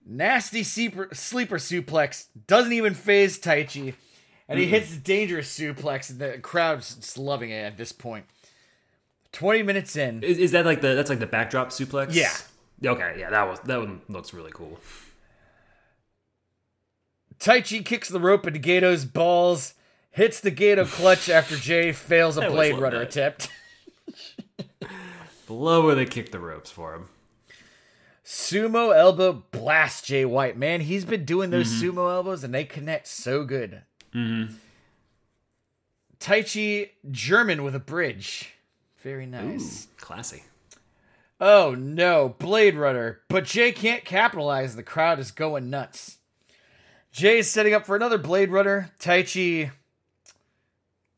nasty sleeper, sleeper suplex doesn't even faze Taichi, and mm. he hits a dangerous suplex, and the crowd's loving it at this point. Twenty minutes in, is, is that like the that's like the backdrop suplex? Yeah. Okay. Yeah, that was that one looks really cool. Taichi kicks the rope into Gato's balls, hits the Gato clutch after Jay fails a Blade Runner attempt. Below where they kicked the ropes for him. Sumo elbow blast, Jay White. Man, he's been doing those mm-hmm. sumo elbows, and they connect so good. Mm-hmm. Taichi German with a bridge. Very nice. Ooh, classy. Oh, no. Blade Runner. But Jay can't capitalize. The crowd is going nuts. Jay is setting up for another Blade Runner. Taichi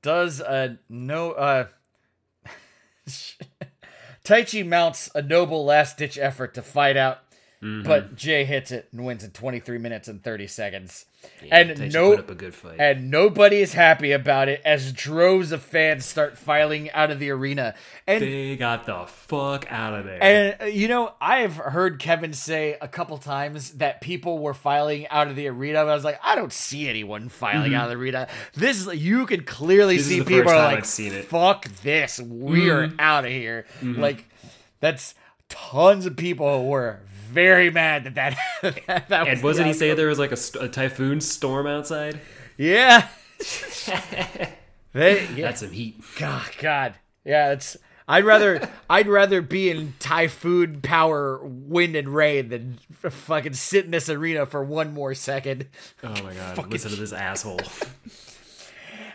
does a no... Uh, Taichi mounts a noble last-ditch effort to fight out, mm-hmm. but Jay hits it and wins in twenty-three minutes and thirty seconds. Yeah, and no, put up a good fight. And nobody is happy about it as droves of fans start filing out of the arena. And they got the fuck out of there. And, you know, I've heard Kevin say a couple times that people were filing out of the arena, but I was like, I don't see anyone filing mm-hmm. out of the arena. This is, you could clearly this see people are like, fuck this, we're mm-hmm. out of here. Mm-hmm. Like, that's tons of people who were very mad that that, that, that was and wasn't he saying there was like a, a typhoon storm outside? Yeah. they, yeah. That's some heat. God, God. Yeah, it's I'd rather I'd rather be in typhoon power, wind and rain than fucking sit in this arena for one more second. Oh my God. Fucking listen to this asshole.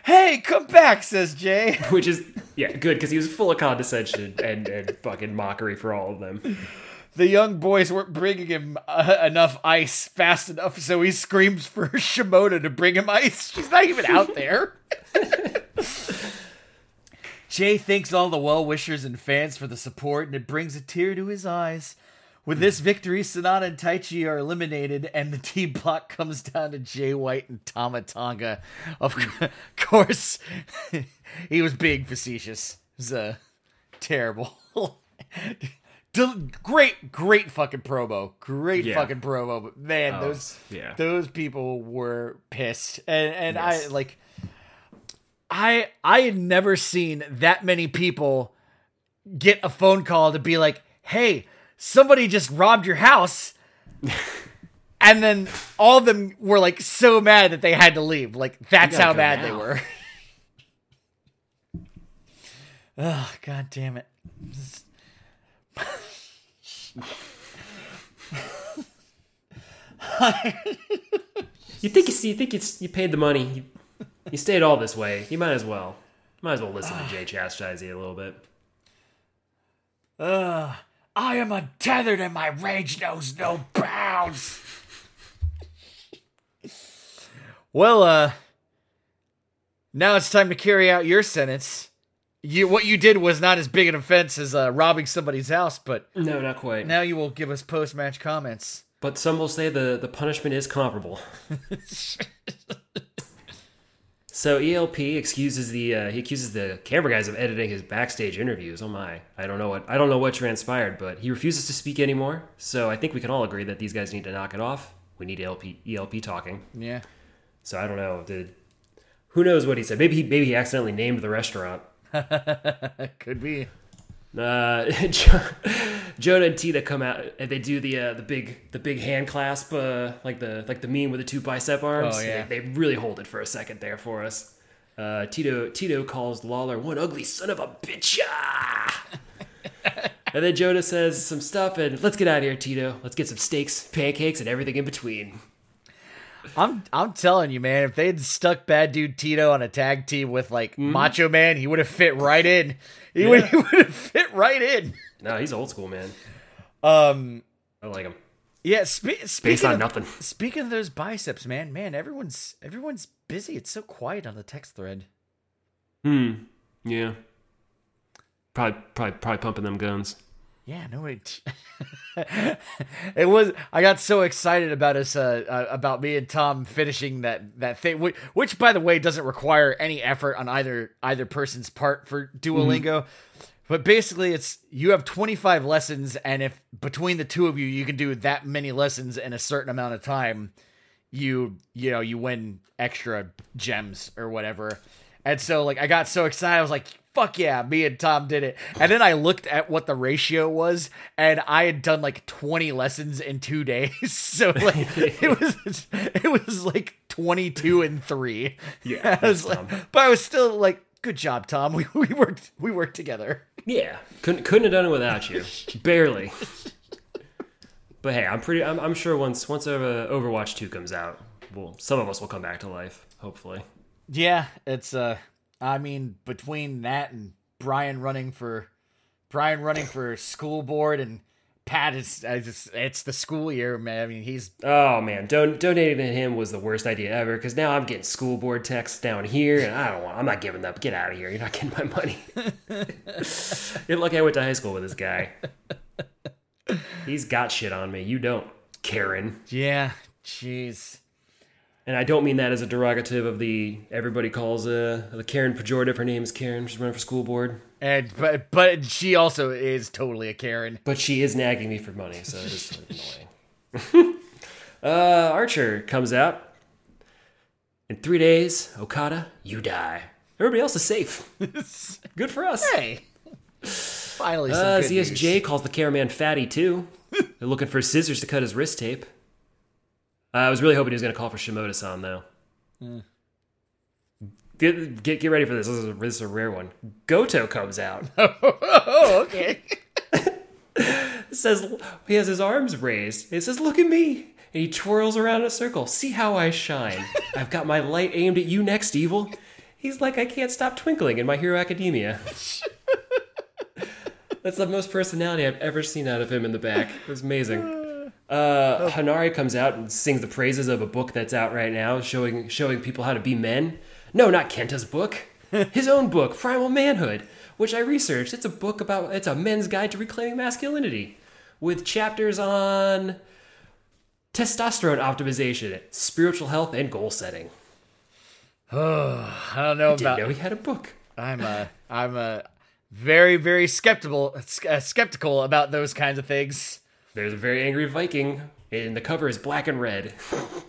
Hey, come back, says Jay. Which is yeah, good because he was full of condescension and, and fucking mockery for all of them. The young boys weren't bringing him uh, enough ice fast enough, so he screams for Shimoda to bring him ice. She's not even out there. Jay thanks all the well-wishers and fans for the support, and it brings a tear to his eyes. With this victory, Sonata and Taichi are eliminated, and the team block comes down to Jay White and Tama Tonga. Of course, he was being facetious. It was uh, terrible. Great, great fucking promo. Great yeah. fucking promo. But man, oh, those yeah. those people were pissed. And and yes. I like I I had never seen that many people get a phone call to be like, hey, somebody just robbed your house. And then all of them were like so mad that they had to leave. Like that's how mad now. They were. Oh, God damn it. you think you see? You think you, you paid the money? You, you stayed all this way. You might as well. Might as well listen to Jay chastise you a little bit. Uh, I am untethered, and my rage knows no bounds. Well, uh, now it's time to carry out your sentence. You, what you did was not as big an offense as uh, robbing somebody's house, but... No, not quite. Now you will give us post-match comments. But some will say the, the punishment is comparable. So E L P excuses the uh, he accuses the camera guys of editing his backstage interviews. Oh my, I don't know what I don't know what transpired, but he refuses to speak anymore. So I think we can all agree that these guys need to knock it off. We need E L P talking. Yeah. So I don't know. Did who knows what he said? Maybe he maybe he accidentally named the restaurant. Could be. Uh, Jonah and Tina come out and they do the uh, the big the big hand clasp, uh, like the like the meme with the two bicep arms. Oh, yeah. They, they really hold it for a second there for us. Uh, Tito Tito calls Lawler one ugly son of a bitch. Ah! And then Jonah says some stuff and let's get out of here, Tito. Let's get some steaks, pancakes, and everything in between. I'm I'm telling you, man, if they'd stuck Bad Dude Tito on a tag team with, like, mm-hmm. Macho Man, he would have fit right in. He yeah. would have fit right in. No, he's old school, man. Um, I like him. Yeah, spe- speaking Based on of, nothing. Speaking of those biceps, man, man, everyone's everyone's busy. It's so quiet on the text thread. Hmm. Yeah. Probably, probably, probably pumping them guns. Yeah, no way. It was. I got so excited about us, uh, uh, about me and Tom finishing that that thing, which, which, by the way, doesn't require any effort on either either person's part for Duolingo. Mm-hmm. But basically, it's you have twenty-five lessons, and if between the two of you, you can do that many lessons in a certain amount of time, you you know you win extra gems or whatever. And so, like, I got so excited, I was like, fuck yeah, me and Tom did it. And then I looked at what the ratio was, and I had done like twenty lessons in two days. So like it was it was like twenty-two and three. Yeah. I was like, but I was still like, good job, Tom. We we worked we worked together. Yeah, couldn't couldn't have done it without you, barely. But hey, I'm pretty. I'm, I'm sure once once over, Overwatch two comes out, well, some of us will come back to life, hopefully. Yeah, it's. Uh, I mean, between that and Brian running for Brian running for school board and Pat is, I just, it's the school year, man. I mean, he's. Oh man, Don- donating to him was the worst idea ever. Because now I'm getting school board texts down here, and I don't want. I'm not giving up. Get out of here. You're not getting my money. You're lucky I went to high school with this guy. He's got shit on me. You don't, Karen. Yeah. Jeez. And I don't mean that as a derogative of the everybody calls uh, the Karen pejorative. Her name is Karen. She's running for school board. And but but she also is totally a Karen. But she is nagging me for money, so it is annoying. uh, Archer comes out. In three days, Okada, you die. Everybody else is safe. Good for us. Hey. Finally some uh, good Z S J news. Calls the cameraman fatty, too. They're looking for scissors to cut his wrist tape. Uh, I was really hoping he was going to call for Shimoda-san, though. Mm. Get, get get ready for this. This is a, this is a rare one. Goto comes out. Oh, okay. Says he has his arms raised. It says, "Look at me," and he twirls around in a circle. See how I shine? I've got my light aimed at you next, Evil. He's like, I can't stop twinkling in My Hero Academia. That's the most personality I've ever seen out of him in the back. It was amazing. Uh, Hinari comes out and sings the praises of a book that's out right now, showing showing people how to be men. No, not Kenta's book. His own book, Primal Manhood, which I researched. It's a book about, it's a men's guide to reclaiming masculinity with chapters on testosterone optimization, spiritual health, and goal setting. Oh, I don't know I about... I didn't know he had a book. I'm a, I'm a very, very skeptical, uh, skeptical about those kinds of things. There's a very angry Viking, and the cover is black and red.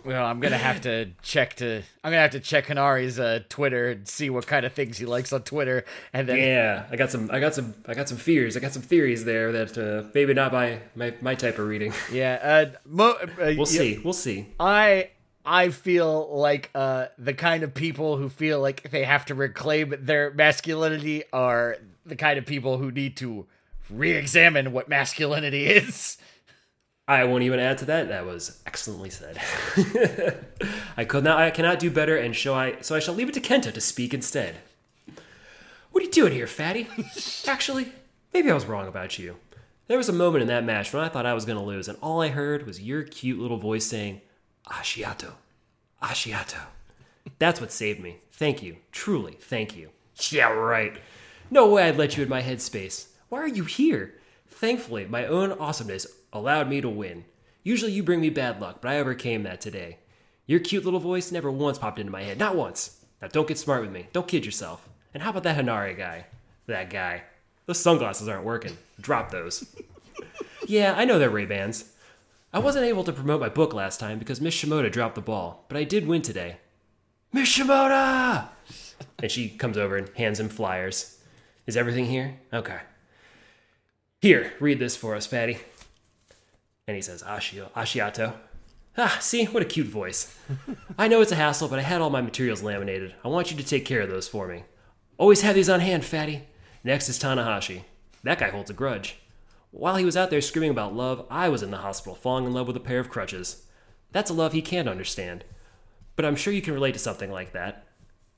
Well, I'm gonna have to check to I'm gonna have to check Hinari's uh, Twitter and see what kind of things he likes on Twitter, and then yeah, I got some I got some I got some fears, I got some theories there that uh, maybe not my, my my type of reading. Yeah, uh, mo- uh, we'll see, yeah, we'll see. I I feel like uh, the kind of people who feel like they have to reclaim their masculinity are the kind of people who need to re-examine what masculinity is. I won't even add to that. That was excellently said. I could not. I cannot do better, and so I, so I shall leave it to Kenta to speak instead. What are you doing here, fatty? Actually, maybe I was wrong about you. There was a moment in that match when I thought I was going to lose, and all I heard was your cute little voice saying, Ashiato, Ashiato. That's what saved me. Thank you. Truly, thank you. Yeah, right. No way I'd let you in my headspace. Why are you here? Thankfully, my own awesomeness allowed me to win. Usually you bring me bad luck, but I overcame that today. Your cute little voice never once popped into my head. Not once. Now don't get smart with me. Don't kid yourself. And how about that Hinari guy? That guy. Those sunglasses aren't working. Drop those. Yeah, I know they're Ray-Bans. I wasn't able to promote my book last time because Miss Shimoda dropped the ball, but I did win today. Miss Shimoda! And she comes over and hands him flyers. Is everything here? Okay. Here, read this for us, fatty. And he says, Ashio, Ashiato. Ah, see, what a cute voice. I know it's a hassle, but I had all my materials laminated. I want you to take care of those for me. Always have these on hand, fatty. Next is Tanahashi. That guy holds a grudge. While he was out there screaming about love, I was in the hospital falling in love with a pair of crutches. That's a love he can't understand. But I'm sure you can relate to something like that.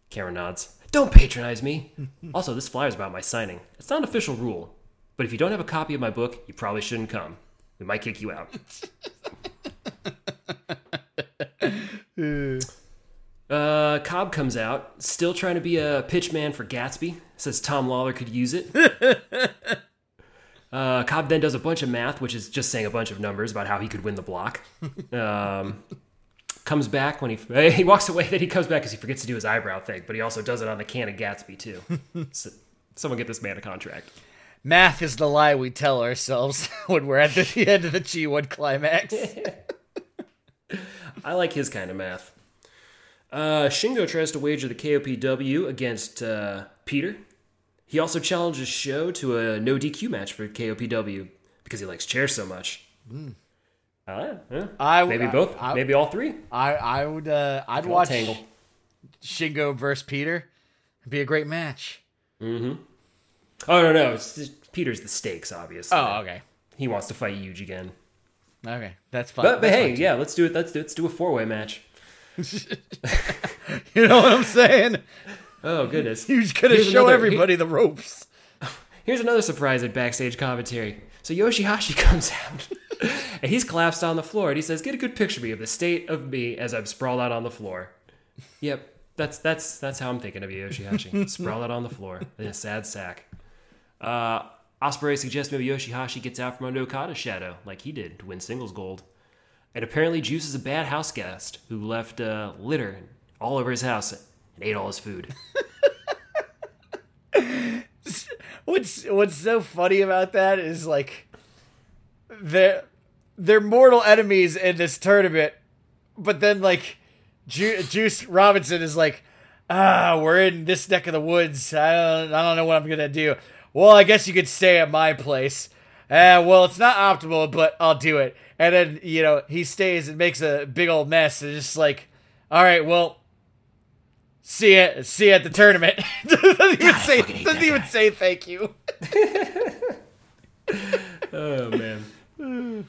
Karen nods. Don't patronize me. Also, this flyer's about my signing. It's not an official rule. But if you don't have a copy of my book, you probably shouldn't come. We might kick you out. uh, Cobb comes out, still trying to be a pitch man for Gatsby. Says Tom Lawler could use it. uh, Cobb then does a bunch of math, which is just saying a bunch of numbers about how he could win the block. Um, comes back when he... He walks away, then he comes back because he forgets to do his eyebrow thing, but he also does it on the can of Gatsby, too. So, someone get this man a contract. Math is the lie we tell ourselves when we're at the end of the G one climax. I like his kind of math. Uh, Shingo tries to wager the K O P W against uh, Peter. He also challenges Sho to a no D Q match for K O P W because he likes chairs so much. Mm. Uh, yeah. I w- maybe both. I w- maybe all three. I I would. Uh, I'd Go watch tangle. Shingo versus Peter. It'd be a great match. Mm-hmm. Oh, no, no. It's just, Peter's the stakes, obviously. Oh, okay. He wants to fight Yuji again. Okay, that's fine. But, but that's hey, yeah, let's do it. Let's do, let's do a four-way match. You know what I'm saying? Oh, goodness. You just gotta show another, everybody here, the ropes. Here's another surprise at backstage commentary. So Yoshi-Hashi comes out, and he's collapsed on the floor, and he says, "Get a good picture of me, of the state of me as I'm sprawled out on the floor." Yep, that's that's that's how I'm thinking of you, Yoshi-Hashi. Sprawled out on the floor in a sad sack. Uh, Ospreay suggests maybe Yoshi-Hashi gets out from under Okada's shadow, like he did, to win singles gold. And apparently Juice is a bad house guest who left uh, litter all over his house and ate all his food. What's what's so funny about that is, like, they're, they're mortal enemies in this tournament, but then, like, Ju- Juice Robinson is like, ah, we're in this neck of the woods. I don't, I don't know what I'm going to do. Well, I guess you could stay at my place. Uh, well, it's not optimal, but I'll do it. And then, you know, he stays and makes a big old mess. And it's just like, all right, well, see ya, see ya at the tournament. doesn't even, God, say, doesn't even say thank you. Oh, man.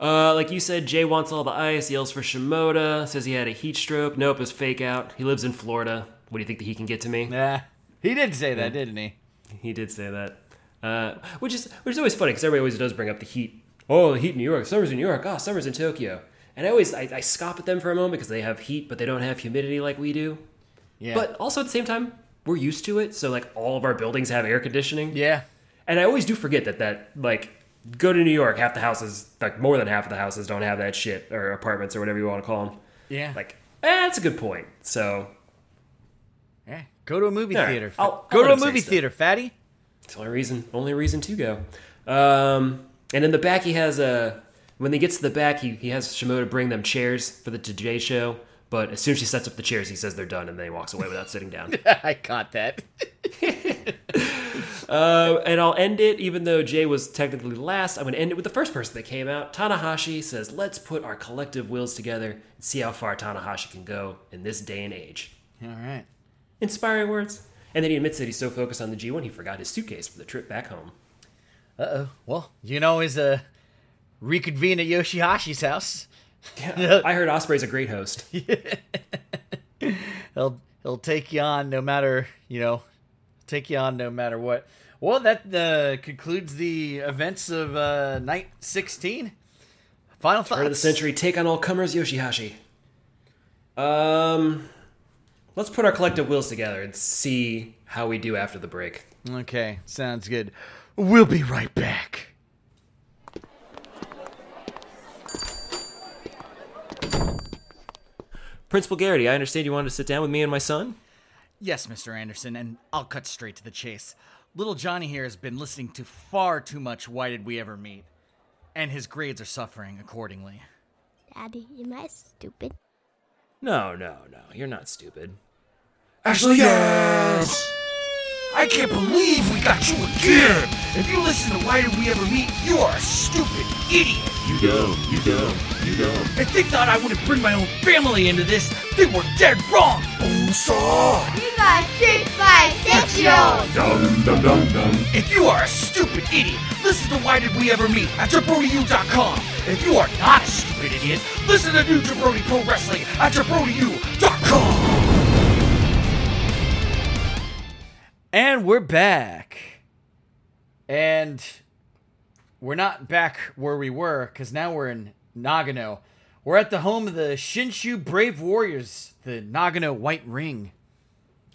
Uh, like you said, Jay wants all the ice, yells for Shimoda, says he had a heat stroke. Nope, it's fake out. He lives in Florida. What do you think that he can get to me? Nah, he did say that, yeah. Didn't he? He did say that. Uh, which is which is always funny, because everybody always does bring up the heat. Oh, the heat in New York. Summer's in New York. Ah, oh, summer's in Tokyo. And I always, I, I scoff at them for a moment, because they have heat, but they don't have humidity like we do. Yeah. But also at the same time, we're used to it. So, like, all of our buildings have air conditioning. Yeah. And I always do forget that, that, like, go to New York, half the houses, like, more than half of the houses don't have that shit, or apartments, or whatever you want to call them. Yeah. Like, eh, that's a good point. So. Yeah. Go to a movie right. theater. I'll, go I'll to a movie theater, stuff. Fatty. It's the only reason, only reason to go. Um, and in the back, he has a, when he gets to the back, he, he has Shimoda bring them chairs for the Today Show. But as soon as she sets up the chairs, he says they're done, and then he walks away without sitting down. I caught that. uh, and I'll end it, even though Jay was technically last, I'm going to end it with the first person that came out. Tanahashi says, let's put our collective wills together and see how far Tanahashi can go in this day and age. All right. Inspiring words. And then he admits that he's so focused on the G one, he forgot his suitcase for the trip back home. Uh-oh. Well, you know, he's uh, reconvene at Yoshi-Hashi's house. Yeah, I heard Ospreay's a great host. he'll he'll take you on no matter you know, take you on no matter what. Well, that uh, concludes the events of uh, night sixteen. Final thoughts. Turn of the century, take on all comers, Yoshi-Hashi. Um, let's put our collective wills together and see how we do after the break. Okay, sounds good. We'll be right back. Principal Garrity, I understand you wanted to sit down with me and my son? Yes, Mister Anderson, and I'll cut straight to the chase. Little Johnny here has been listening to far too much Why Did We Ever Meet, and his grades are suffering accordingly. Daddy, am I stupid? No, no, no, you're not stupid. Actually, yes! I can't believe we got you again! If you listen to Why Did We Ever Meet, you are a stupid idiot! You dumb, you dumb, you dumb. If they thought I wouldn't bring my own family into this, they were dead wrong! Boomsaw! You got tricked by a six-year-old! Dum, dum, dum, dum. If you are a stupid idiot, listen to Why Did We Ever Meet at Jabrody U dot com. If you are not a stupid idiot, listen to New Jabrody Pro Wrestling at Jabrody U dot com. And we're back. And we're not back where we were, because now we're in Nagano. We're at the home of the Shinshu Brave Warriors, the Nagano White Ring.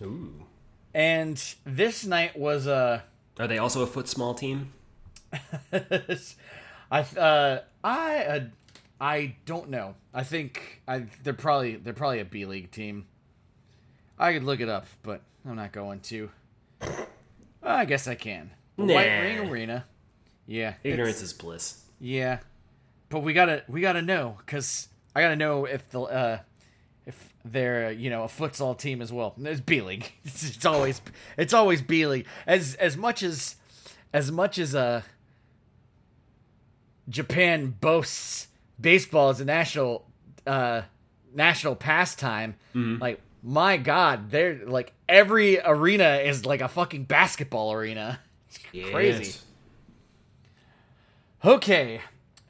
Ooh. And this night was a... Uh, Are they also a foot small team? I uh, I uh, I don't know. I think I they're probably they're probably a B League team. I could look it up, but I'm not going to. I guess I can. Nah. White Ring Arena. Yeah. Ignorance is bliss. Yeah. But we gotta we gotta know, because I gotta know if the uh if they're, you know, a futsal team as well. It's B League. It's, it's always it's always B League. As as much as as much as uh Japan boasts baseball as a national uh national pastime, mm-hmm. like my God, they're like every arena is like a fucking basketball arena. It's crazy. Yes. Okay,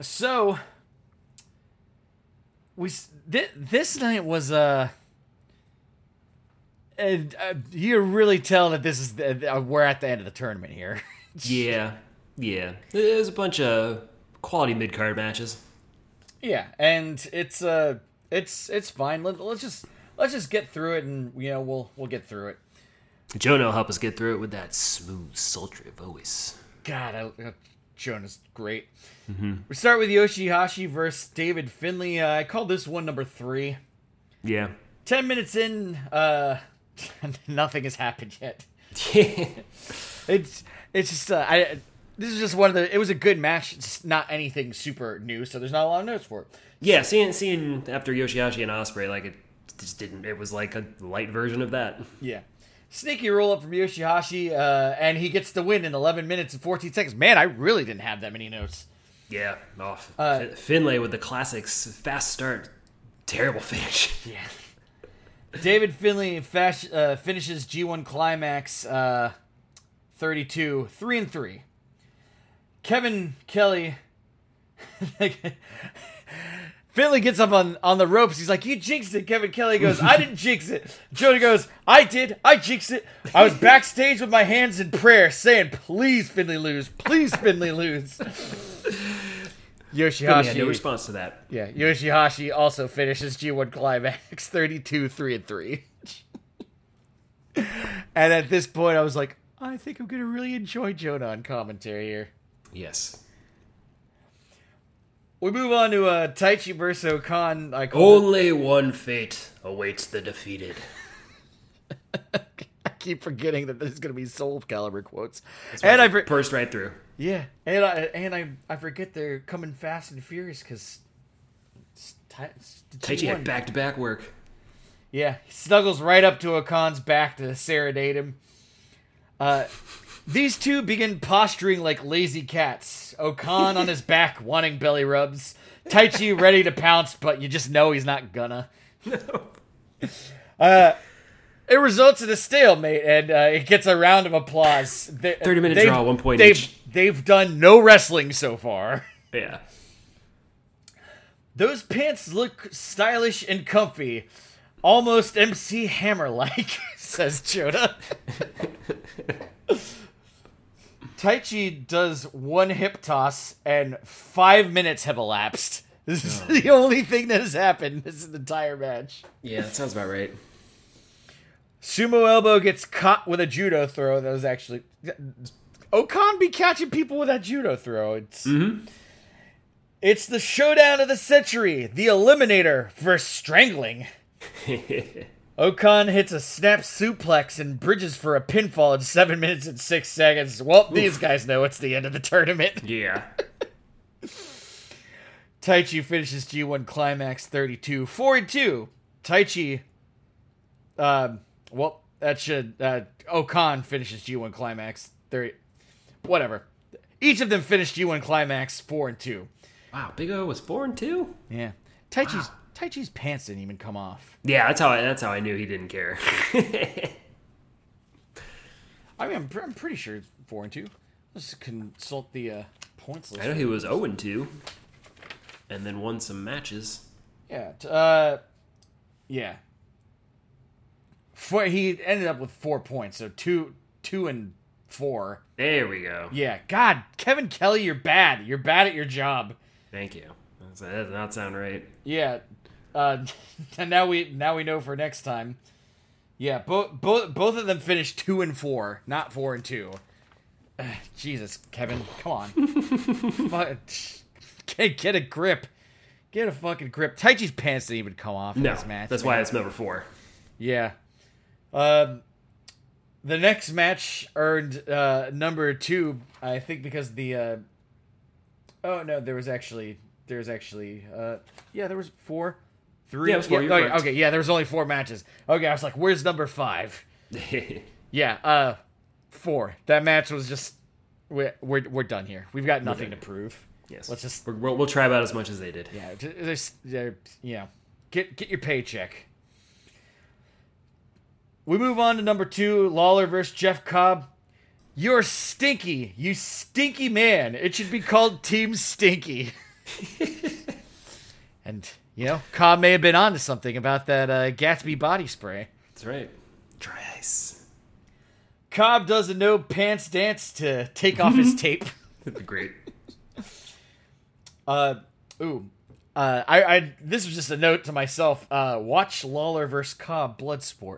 so we th- this night was a. Uh, uh, you really tell that this is the, uh, we're at the end of the tournament here. Yeah, yeah. There's a bunch of quality mid card matches. Yeah, and it's uh, it's it's fine. Let, let's just let's just get through it, and you know we'll we'll get through it. Jonah will help us get through it with that smooth, sultry voice. God, I. Uh, Jonah's great. Mm-hmm. We start with Yoshi-Hashi versus David Finlay. Uh, I call this one number three. Yeah. Ten minutes in, uh, nothing has happened yet. it's it's just uh, I. This is just one of the. It was a good match. It's just not anything super new, so there's not a lot of notes for it. Yeah, seeing seeing after Yoshi-Hashi and Ospreay, like it just didn't. It was like a light version of that. Yeah. Sneaky roll-up from Yoshi-Hashi, uh, and he gets the win in eleven minutes and fourteen seconds. Man, I really didn't have that many notes. Yeah. Oh, uh, Finlay with the classics. Fast start. Terrible finish. Yeah. David Finlay fas- uh, finishes G one Climax uh, thirty-two, three and three. Kevin Kelly... Finlay gets up on, on the ropes. He's like, you jinxed it. Kevin Kelly goes, I didn't jinx it. Jonah goes, I did. I jinxed it. I was backstage with my hands in prayer saying, please, Finlay, lose. Please, Finlay, lose. Yoshi-Hashi. Yeah, no response to that. Yeah, Yoshi-Hashi also finishes G one Climax thirty-two, three and three. And at this point, I was like, I think I'm going to really enjoy Jonah on commentary here. Yes. We move on to uh, Taichi versus Khan. I Only it. One fate awaits the defeated. I keep forgetting that there's going to be Soul Calibur quotes. That's and I pursed right through. Yeah, and I and I, I forget they're coming fast and furious because Ta- Taichi had back-to-back work. Yeah, he snuggles right up to Khan's back to serenade him. Uh... These two begin posturing like lazy cats. O'Khan on his back wanting belly rubs. Taichi ready to pounce, but you just know he's not gonna. No. Uh, it results in a stalemate, and uh, it gets a round of applause. They, thirty-minute draw, one point they've, each. They've done no wrestling so far. Yeah. Those pants look stylish and comfy. Almost M C Hammer-like, says Jonah. Taichi does one hip toss and five minutes have elapsed. This is oh. the only thing that has happened this entire match. Yeah, that sounds about right. Sumo elbow gets caught with a judo throw. That was actually... Okada be catching people with that judo throw. It's mm-hmm. It's the showdown of the century. The Eliminator versus Strangling. Okan hits a snap suplex and bridges for a pinfall in seven minutes and six seconds. Well, Oof. These guys know it's the end of the tournament. Yeah. Taichi finishes G one Climax thirty-two, four and two. Taichi, um, well, that should, uh, Okan finishes G one Climax thirty, whatever. Each of them finished G one Climax four and two. Wow, Big O was four and two? Yeah. Taichi's... Wow. Taichi's pants didn't even come off. Yeah, that's how I, that's how I knew he didn't care. I mean, I'm, I'm pretty sure it's four and two. Let's consult the uh, points list. I know he was zero and two, and then won some matches. Yeah, uh, yeah. Four, he ended up with four points, so two, two and four. There we go. Yeah, God, Kevin Kelly, you're bad. You're bad at your job. Thank you. That does not sound right. Yeah. Uh, and now we now we know for next time. Yeah, both both both of them finished two and four, not four and two. Uh, Jesus, Kevin, come on, get get a grip, get a fucking grip. Taichi's pants didn't even come off in no, this match. That's man. Why it's number four. Yeah. Um, the next match earned uh, number two, I think, because the. Uh, oh no, there was actually. There's actually, uh, yeah, there was four, three. Yeah, it was four. Yeah, okay, okay, yeah, there was only four matches. Okay, I was like, where's number five? yeah, uh, four. That match was just, we're we're, we're done here. We've got nothing to prove. Yes, let's just we're, we'll, we'll try about as much as they did. Yeah, there's, there, you know, get get your paycheck. We move on to number two, Lawler versus Jeff Cobb. You're stinky, you stinky man. It should be called Team Stinky. And, you know, Cobb may have been onto something about that uh, Gatsby body spray. That's right. Dry ice. Cobb does a no pants dance to take off his tape. That'd be great. Uh, ooh. Uh, I, I this was just a note to myself. Uh, watch Lawler versus Cobb Bloodsport.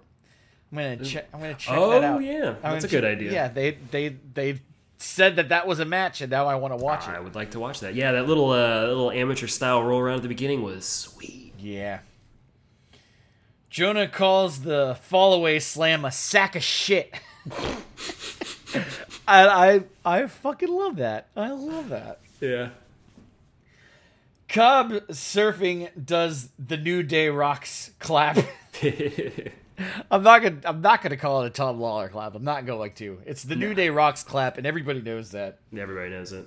I'm gonna check. I'm gonna check oh, that out. Oh yeah, I'm that's a good che- idea. Yeah, they they they said that that was a match, and now I want to watch ah, it. I would like to watch that. Yeah, that little uh, little amateur style roll around at the beginning was sweet. Yeah. Jonah calls the fallaway slam a sack of shit. I, I I fucking love that. I love that. Yeah. Cobb surfing does the New Day Rocks clap. I'm not gonna I'm not gonna call it a Tom Lawler clap. I'm not going to. It's the no. New Day Rocks clap, and everybody knows that. Everybody knows it.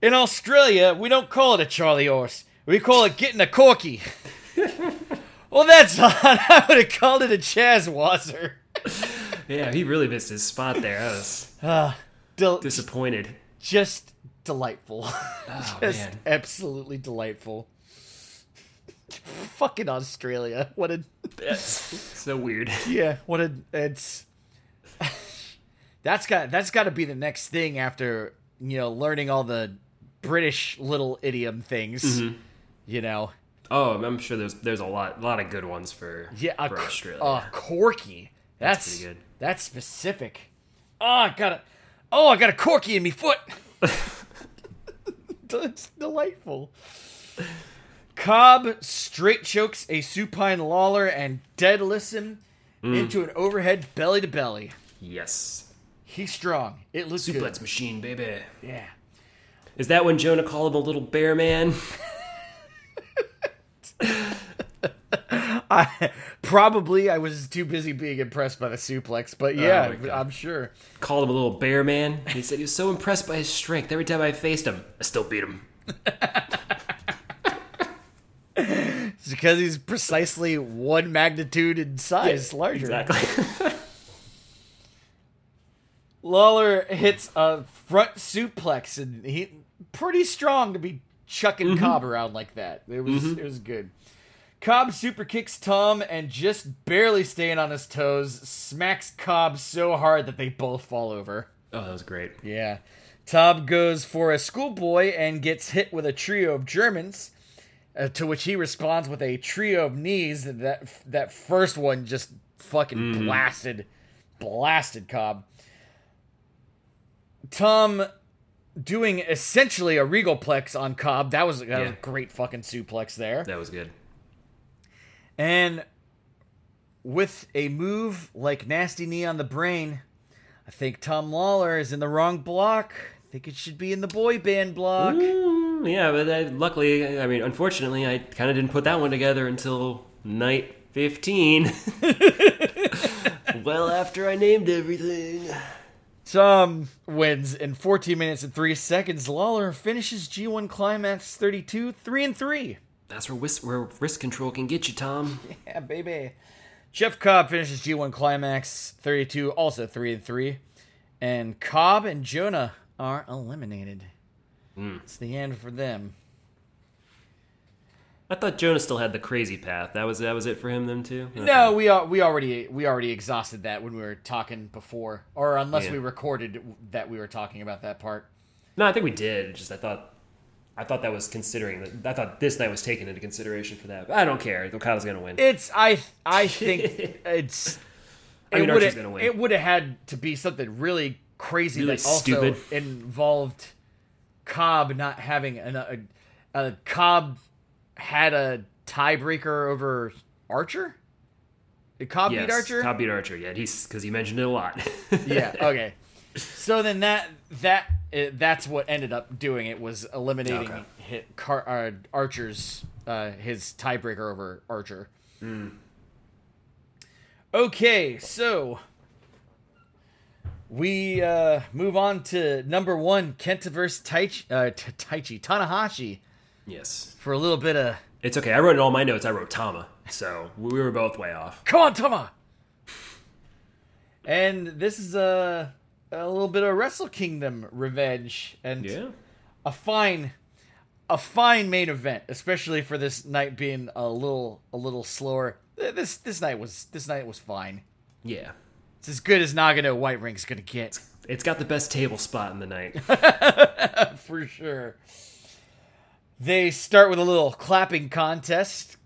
In Australia, we don't call it a Charlie horse. We call it getting a corky. Well, that's odd. I would have called it a Chazwasser. Yeah, he really missed his spot there. I was uh, del- disappointed. Just delightful. Oh, just man. Absolutely delightful. Fucking Australia. What a... That's so weird. Yeah, what a... It's... that's got that's got to be the next thing after, you know, learning all the British little idiom things, mm-hmm. you know. Oh, I'm sure there's there's a lot lot of good ones for, yeah, for a, Australia. Oh, uh, corky. That's, that's pretty good. That's specific. Oh, I got a... Oh, I got a corky in me foot. It's delightful. Cobb straight chokes a supine Lawler and dead listen mm. into an overhead belly to belly. Yes. He's strong. It looks good. Suplex machine, baby. Yeah. Is that when Jonah called him a little bear man? I, probably I was too busy being impressed by the suplex, but yeah, oh I'm sure. Called him a little bear man. He said he was so impressed by his strength. Every time I faced him, I still beat him. It's because he's precisely one magnitude in size yeah, larger. Exactly. Lawler hits a front suplex, and he pretty strong to be chucking mm-hmm. Cobb around like that. It was mm-hmm. it was good. Cobb super kicks Tom and just barely staying on his toes, smacks Cobb so hard that they both fall over. Oh, that was great. Yeah. Tom goes for a schoolboy and gets hit with a trio of Germans, uh, to which he responds with a trio of knees. That that first one just fucking mm. blasted, blasted Cobb. Tom doing essentially a regalplex on Cobb. That was, that yeah. was a great fucking suplex there. That was good. And with a move like Nasty Knee on the brain, I think Tom Lawler is in the wrong block. I think it should be in the boy band block. Mm, yeah, but I, luckily, I mean, unfortunately, I kind of didn't put that one together until night fifteen. Well, after I named everything. Tom wins in fourteen minutes and three seconds. Lawler finishes G one Climax thirty-two, three and three. That's where, whis- where wrist control can get you, Tom. Yeah, baby. Jeff Cobb finishes G one Climax thirty-two, also three and three. And Cobb and Jonah are eliminated. Mm. It's the end for them. I thought Jonah still had the crazy path. That was that was it for him then too? Okay. No, we are, we already we already exhausted that when we were talking before, or unless yeah. we recorded that we were talking about that part. No, I think we did. Just I thought I thought that was considering. I thought this night was taken into consideration for that. But I don't care. Okada's gonna win. It's I. I think it's. I mean, it Archer's gonna win. It would have had to be something really crazy, really that also stupid. Involved Cobb not having an, a, a Cobb had a tiebreaker over Archer. Did Cobb yes, beat Archer? Cobb beat Archer. Yeah, he's because he mentioned it a lot. Yeah. Okay. So then that that. It, that's what ended up doing it was eliminating okay. hit Car, uh, Archer's uh, his tiebreaker over Archer. Mm. Okay, so we uh, move on to number one, Kenta versus Taichi, uh, Taichi Tanahashi. Yes, for a little bit of it's okay. I wrote in all my notes. I wrote Tama, so we were both way off. Come on, Tama. And this is a a little bit of Wrestle Kingdom revenge, and yeah. a fine a fine main event, especially for this night being a little a little slower. This this night was this night was fine. Yeah, it's as good as Nagano White Ring's gonna get. It's got the best table spot in the night. For sure. They start with a little clapping contest.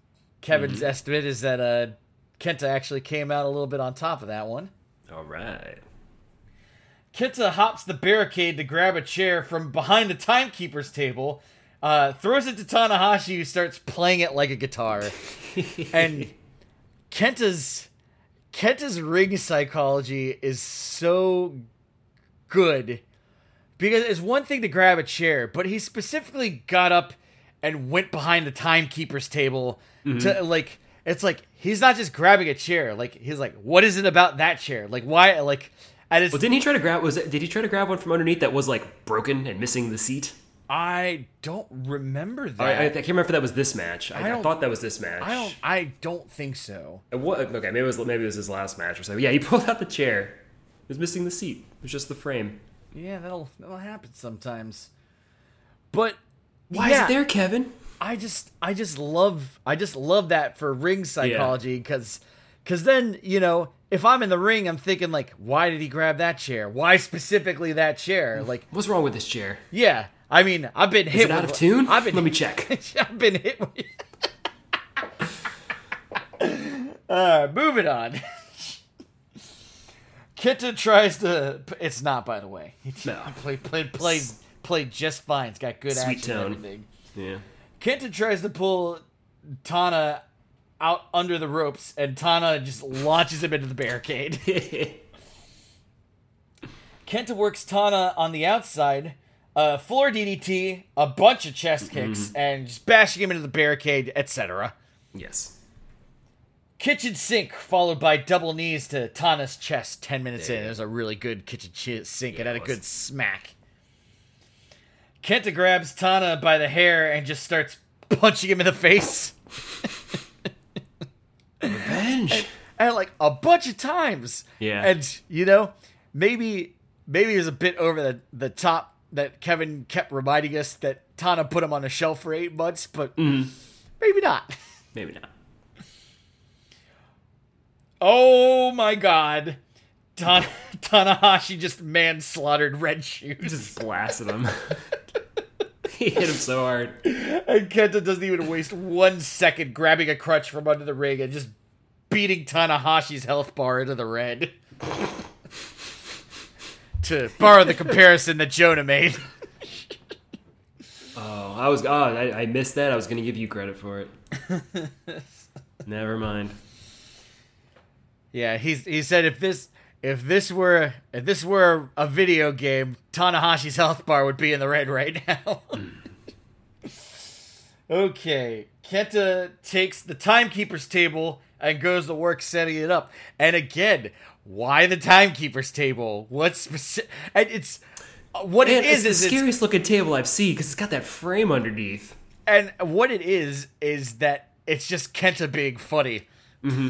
Kevin's mm-hmm. estimate is that uh, Kenta actually came out a little bit on top of that one. All right. Kenta hops the barricade to grab a chair from behind the timekeeper's table, uh, throws it to Tanahashi, who starts playing it like a guitar. And Kenta's Kenta's ring psychology is so good, because it's one thing to grab a chair, but he specifically got up and went behind the timekeeper's table mm-hmm. to, like, it's like, he's not just grabbing a chair. Like, he's like, what is it about that chair? Like, why, like, I just... Well, didn't he try to grab, was it, did he try to grab one from underneath that was, like, broken and missing the seat? I don't remember that. I, I, I can't remember if that was this match. I, I, I thought that was this match. I don't, I don't think so. What, okay, maybe it, was, maybe it was his last match or something. Yeah, he pulled out the chair. It was missing the seat. It was just the frame. Yeah, that'll that'll happen sometimes. But why yeah, is it there, Kevin? I just I just love I just love that for ring psychology, because yeah. because then, you know, if I'm in the ring, I'm thinking, like, why did he grab that chair? Why specifically that chair? Like, what's wrong with this chair? Yeah, I mean, I've been hit. Is it with, out of tune? I've been, Let me check. I've been hit. With... uh, moving on. Kenta tries to... It's not, by the way. No. Played play, play, play just fine. It's got good Sweet action tone. And everything. Yeah. Kenta tries to pull Tana out under the ropes, and Tana just launches him into the barricade. Kenta works Tana on the outside, uh, floor D D T, a bunch of chest kicks, mm-hmm. and just bashing him into the barricade, et cetera. Yes. Kitchen sink, followed by double knees to Tana's chest ten minutes Damn. in. There's a really good kitchen ch- sink. Yeah, it had it a good smack. Kenta grabs Tana by the hair and just starts punching him in the face. Revenge. and, and like a bunch of times. Yeah. And, you know, maybe maybe it was a bit over the, the top that Kevin kept reminding us that Tana put him on a shelf for eight months, but mm. maybe not. Maybe not. Oh my god. Ta- Tanahashi just manslaughtered Red Shoes. He just blasted him. He hit him so hard. And Kenta doesn't even waste one second grabbing a crutch from under the ring and just beating Tanahashi's health bar into the red. To borrow the comparison that Jonah made. Oh, I was. Oh, I, I missed that. I was going to give you credit for it. Never mind. Yeah, he's he said if this if this were if this were a video game, Tanahashi's health bar would be in the red right now. Okay, Kenta takes the timekeeper's table and goes to work setting it up. And again, why the timekeeper's table? What's specific? And it's what Man, it is it's the is scariest it's, looking table I've seen, because it's got that frame underneath. And what it is is that it's just Kenta being funny. Mm-hmm.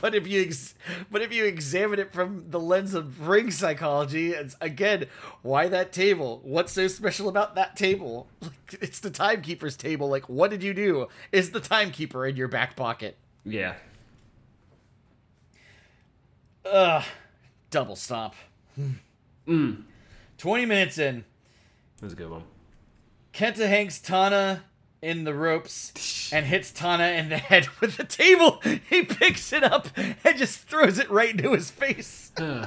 But if you ex- but if you examine it from the lens of ring psychology, it's, again, why that table? What's so special about that table? Like, it's the timekeeper's table. Like, what did you do? Is the timekeeper in your back pocket? Yeah. Ugh. Double stomp. Mm. twenty minutes in. That was a good one. Kenta hangs Tana in the ropes and hits Tana in the head with the table. He picks it up and just throws it right into his face. uh,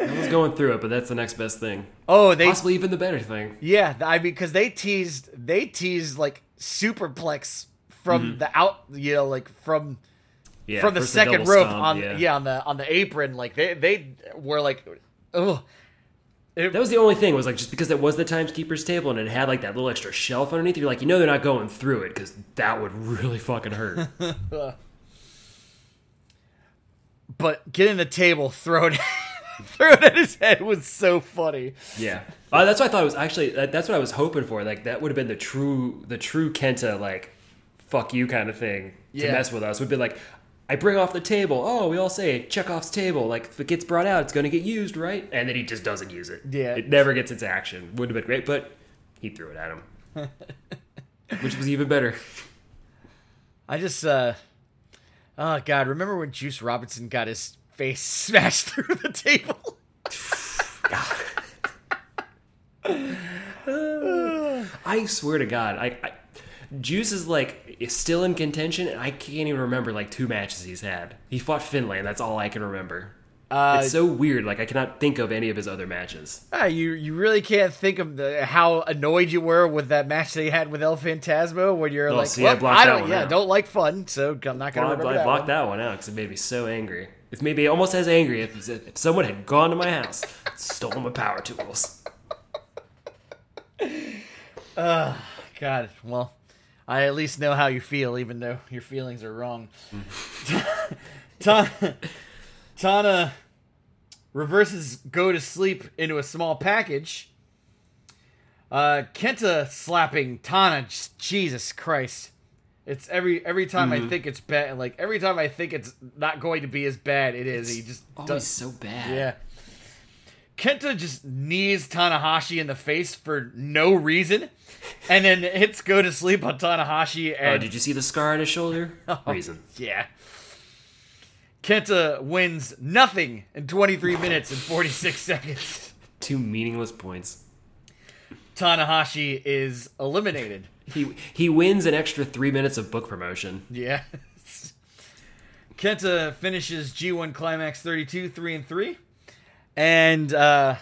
I was going through it, but that's the next best thing. Oh, they possibly even the better thing. Yeah, I mean, because they teased, they teased like superplex from mm-hmm. the out, you know, like from yeah, from the second the rope stomp, on yeah. yeah on the on the apron. Like they they were like, oh. It, that was the only thing, was like, just because it was the timekeeper's table and it had like that little extra shelf underneath, you're like, you know they're not going through it, because that would really fucking hurt. But getting the table thrown thrown at his head was so funny. Yeah, uh, that's what I thought it was actually. That, that's what I was hoping for. Like, that would have been the true the true Kenta, like, fuck you kind of thing to yeah. mess with us. Would be like, I bring off the table. Oh, we all say it. Chekhov's table. Like, if it gets brought out, it's going to get used, right? And then he just doesn't use it. Yeah. It never gets its action. Would have been great, but he threw it at him. Which was even better. I just, uh... oh, God. Remember when Juice Robinson got his face smashed through the table? God. uh, I swear to God, I... I Juice is, like, is still in contention, and I can't even remember, like, two matches he's had. He fought Finlay, and that's all I can remember. Uh, it's so weird. Like, I cannot think of any of his other matches. Uh, you you really can't think of the, how annoyed you were with that match they had with El Phantasmo when you're oh, like, see, well, I, blocked I don't, that one yeah, out. don't like fun, so I'm not going to remember I that I blocked one. that one out because it made me so angry. It made me almost as angry if, if someone had gone to my house and stolen my power tools. uh, God, well... I at least know how you feel, even though your feelings are wrong. Tana, Tana reverses Go to Sleep into a small package. Uh, Kenta slapping Tana. Jesus Christ! It's every every time mm-hmm. I think it's bad. Like every time I think it's not going to be as bad, it is. It's he just always does, so bad. Yeah. Kenta just knees Tanahashi in the face for no reason, and then hits Go to Sleep on Tanahashi. And... oh, did you see the scar on his shoulder? Oh, reason. Yeah. Kenta wins nothing in twenty-three minutes and forty-six seconds. Two meaningless points. Tanahashi is eliminated. He he wins an extra three minutes of book promotion. Yeah. Kenta finishes G one Climax thirty-two three and three. And uh,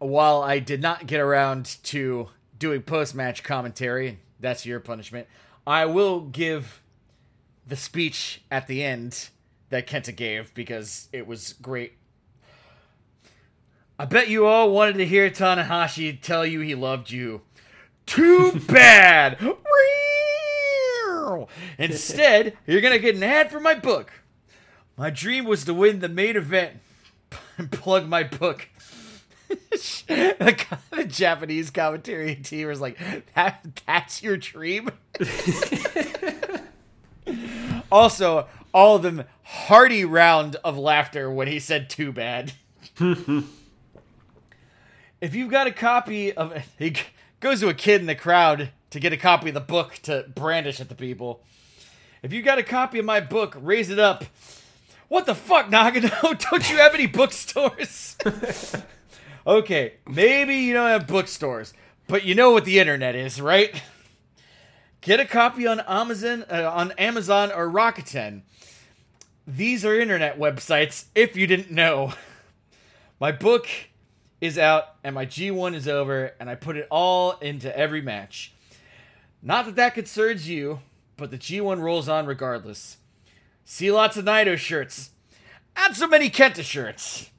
while I did not get around to doing post-match commentary, that's your punishment, I will give the speech at the end that Kenta gave because it was great. I bet you all wanted to hear Tanahashi tell you he loved you. Too bad! Instead, you're going to get an ad for my book. My dream was to win the main event. Plug my book. the, the Japanese commentary team was like, that, that's your dream? Also, all of them hearty round of laughter when he said too bad. If you've got a copy of... he goes to a kid in the crowd to get a copy of the book to brandish at the people. If you've got a copy of my book, raise it up. What the fuck, Nagano? Don't you have any bookstores? Okay, maybe you don't have bookstores, but you know what the internet is, right? Get a copy on Amazon, uh, on Amazon or Rakuten. These are internet websites, if you didn't know. My book is out, and my G one is over, and I put it all into every match. Not that that concerns you, but the G one rolls on regardless. See lots of Naito shirts. Not so many Kenta shirts.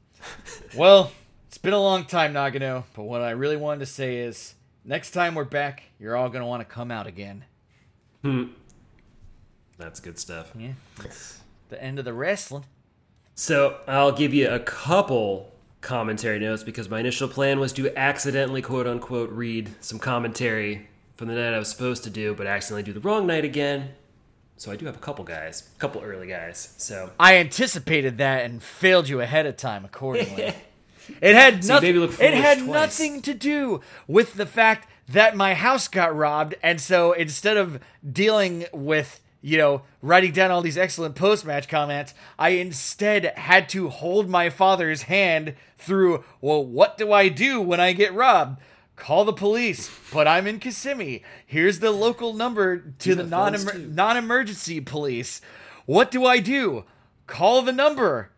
Well, it's been a long time, Nagano, but what I really wanted to say is, next time we're back, you're all going to want to come out again. Hmm. That's good stuff. Yeah. That's the end of the wrestling. So, I'll give you a couple commentary notes, because my initial plan was to accidentally, quote-unquote, read some commentary from the night I was supposed to do, but accidentally do the wrong night again. So I do have a couple guys, a couple early guys. So I anticipated that and failed you ahead of time accordingly. It had so nothing. It had twice. nothing to do with the fact that my house got robbed, and so instead of dealing with, you know, writing down all these excellent post-match comments, I instead had to hold my father's hand through. Well, what do I do when I get robbed? Call the police, but I'm in Kissimmee. Here's the local number to the non-emer- non-emergency police. What do I do? Call the number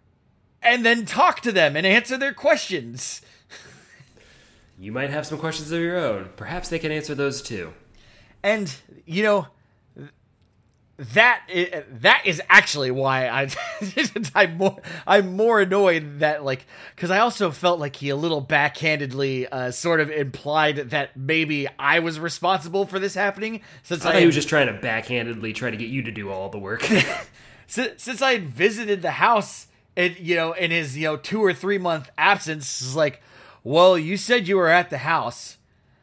and then talk to them and answer their questions. You might have some questions of your own. Perhaps they can answer those too. And, you know, that is, that is actually why I, I'm, more, I'm more annoyed that, like, because I also felt like he a little backhandedly uh, sort of implied that maybe I was responsible for this happening. Since I, I thought he was just trying to backhandedly try to get you to do all the work. since, since I had visited the house, and, you know, in his, you know, two or three month absence, it's like, well, you said you were at the house.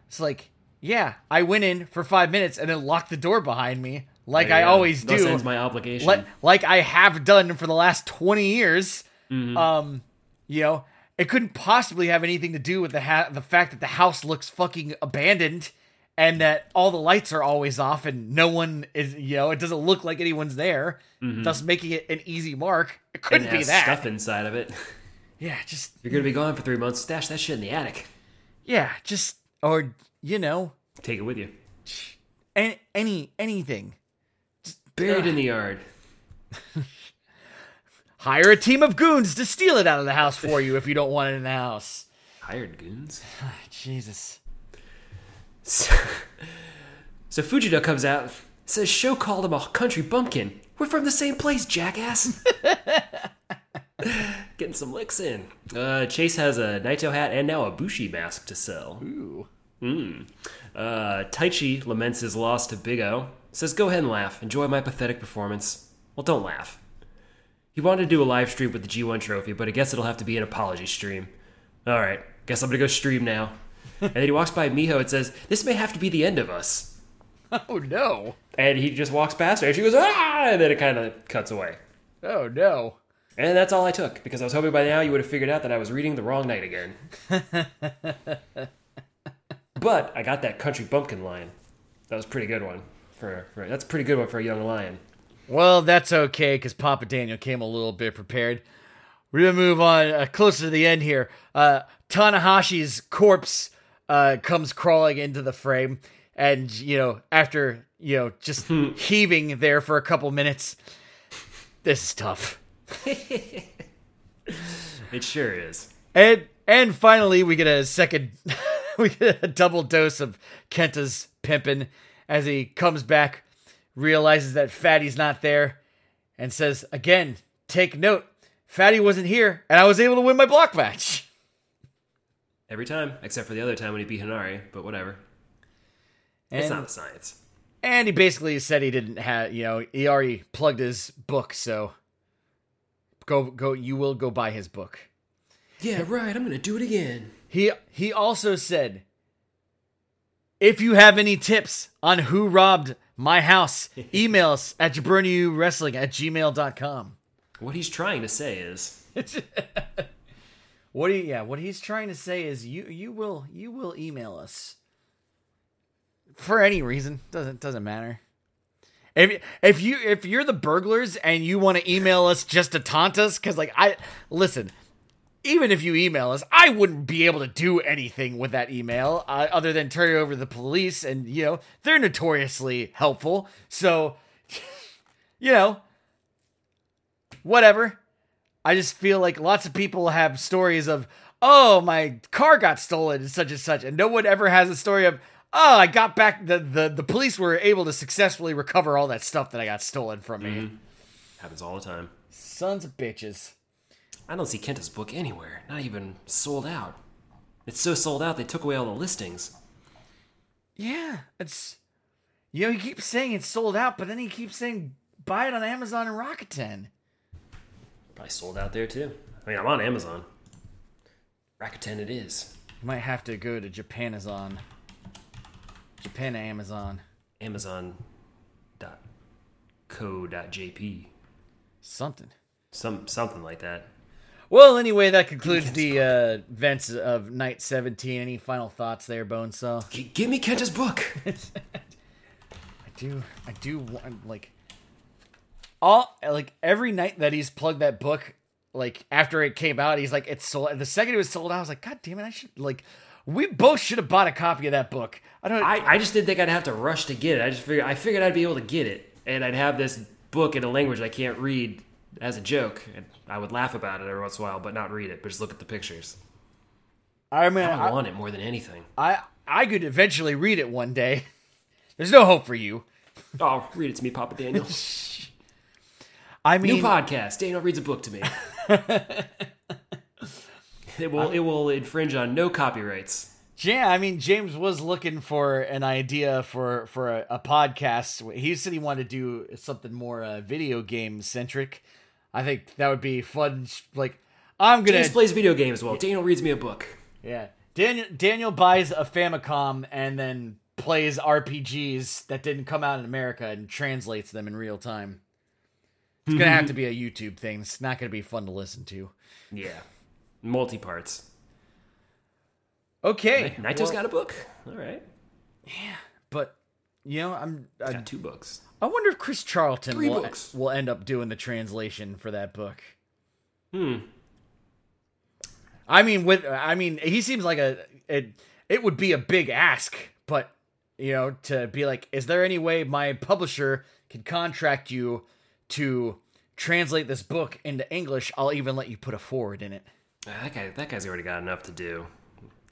It's like, yeah, I went in for five minutes and then locked the door behind me. like I, I always do. This ends my obligation. Like, like I have done for the last twenty years. Mm-hmm. Um, you know, it couldn't possibly have anything to do with the ha- the fact that the house looks fucking abandoned and that all the lights are always off and no one is, you know, it doesn't look like anyone's there, mm-hmm. thus making it an easy mark. It couldn't and it be that. Stuff inside of it. Yeah, just... You're going to be gone for three months. Stash that shit in the attic. Yeah, just... Or, you know... Take it with you. Any, any anything. Just, Buried uh, in the yard. Hire a team of goons to steal it out of the house for you if you don't want it in the house. Hired goons? Jesus. So, so Fujido comes out, says Sho called him a country bumpkin. We're from the same place, jackass. Getting some licks in. Uh, Chase has a Naito hat and now a Bushi mask to sell. Ooh. Mm. Uh, Taichi laments his loss to Big O. Says, go ahead and laugh. Enjoy my pathetic performance. Well, don't laugh. He wanted to do a live stream with the G one trophy, but I guess it'll have to be an apology stream. All right. Guess I'm going to go stream now. And then he walks by Miho and says, this may have to be the end of us. Oh, no. And he just walks past her and she goes, ah! And then it kind of cuts away. Oh, no. And that's all I took, because I was hoping by now you would have figured out that I was reading the wrong night again. But I got that country bumpkin line. That was a pretty good one. For, for That's a pretty good one for a young lion. Well, that's okay, because Papa Daniel came a little bit prepared. We're going to move on uh, closer to the end here. Uh, Tanahashi's corpse uh, comes crawling into the frame. And, you know, after, you know, just heaving there for a couple minutes, this is tough. It sure is. And and finally, we get a second... We get a double dose of Kenta's pimpin' as he comes back, realizes that Fatty's not there, and says, again, take note, Fatty wasn't here, and I was able to win my block match. Every time, except for the other time when he beat Hinari, but whatever. And, it's not the science. And he basically said he didn't have, you know, he already plugged his book, so go, go, you will go buy his book. Yeah, right, I'm going to do it again. He he also said, if you have any tips on who robbed my house, email us at JabrodyUWrestling at gmail dot com. What he's trying to say is what he yeah, what he's trying to say is you you will you will email us. For any reason. Doesn't doesn't matter. If if you if you're the burglars and you want to email us just to taunt us, because like I listen. Even if you email us, I wouldn't be able to do anything with that email uh, other than turn it over to the police. And, you know, they're notoriously helpful. So, you know, whatever. I just feel like lots of people have stories of, oh, my car got stolen and such and such. And no one ever has a story of, oh, I got back. The, the, the police were able to successfully recover all that stuff that I got stolen from mm-hmm. me. Happens all the time. Sons of bitches. I don't see Kenta's book anywhere. Not even sold out. It's so sold out, they took away all the listings. Yeah, it's... You know, he keeps saying it's sold out, but then he keeps saying buy it on Amazon and Rakuten. Probably sold out there, too. I mean, I'm on Amazon. Rakuten it is. You might have to go to Japanazon. Japan Amazon. Amazon dot co dot j p. Something. Some something like that. Well, anyway, that concludes the uh, events of night seventeen. Any final thoughts there, Bonesaw? G- give me Kenta's book. I do, I do want like all like every night that he's plugged that book. Like after it came out, he's like, it's sold. And the second it was sold out, I was like, God damn it! I should like we both should have bought a copy of that book. I don't. I, I just didn't think I'd have to rush to get it. I just figured I figured I'd be able to get it, and I'd have this book in a language I can't read. As a joke, and I would laugh about it every once in a while, but not read it, but just look at the pictures. I mean, I, I want it more than anything. I, I could eventually read it one day. There's no hope for you. Oh, read it to me, Papa Daniel. I mean, new podcast. Daniel reads a book to me. It will I, it will infringe on no copyrights. Yeah, I mean, James was looking for an idea for for a, a podcast. He said he wanted to do something more uh, video game centric. I think that would be fun. Like, I'm gonna James plays video games. Well, Daniel reads me a book. Yeah, Daniel Daniel buys a Famicom and then plays R P Gs that didn't come out in America and translates them in real time. It's going to have to be a YouTube thing. It's not going to be fun to listen to. Yeah. Multi-parts. Okay. Naito's well, got a book. All right. Yeah. But, you know, I'm... I, got two books. I wonder if Chris Charlton Three will, books. will end up doing the translation for that book. Hmm. I mean, with I mean, he seems like a... It, it would be a big ask, but, you know, to be like, is there any way my publisher can contract you to translate this book into English? I'll even let you put a forward in it. That guy, that guy's already got enough to do.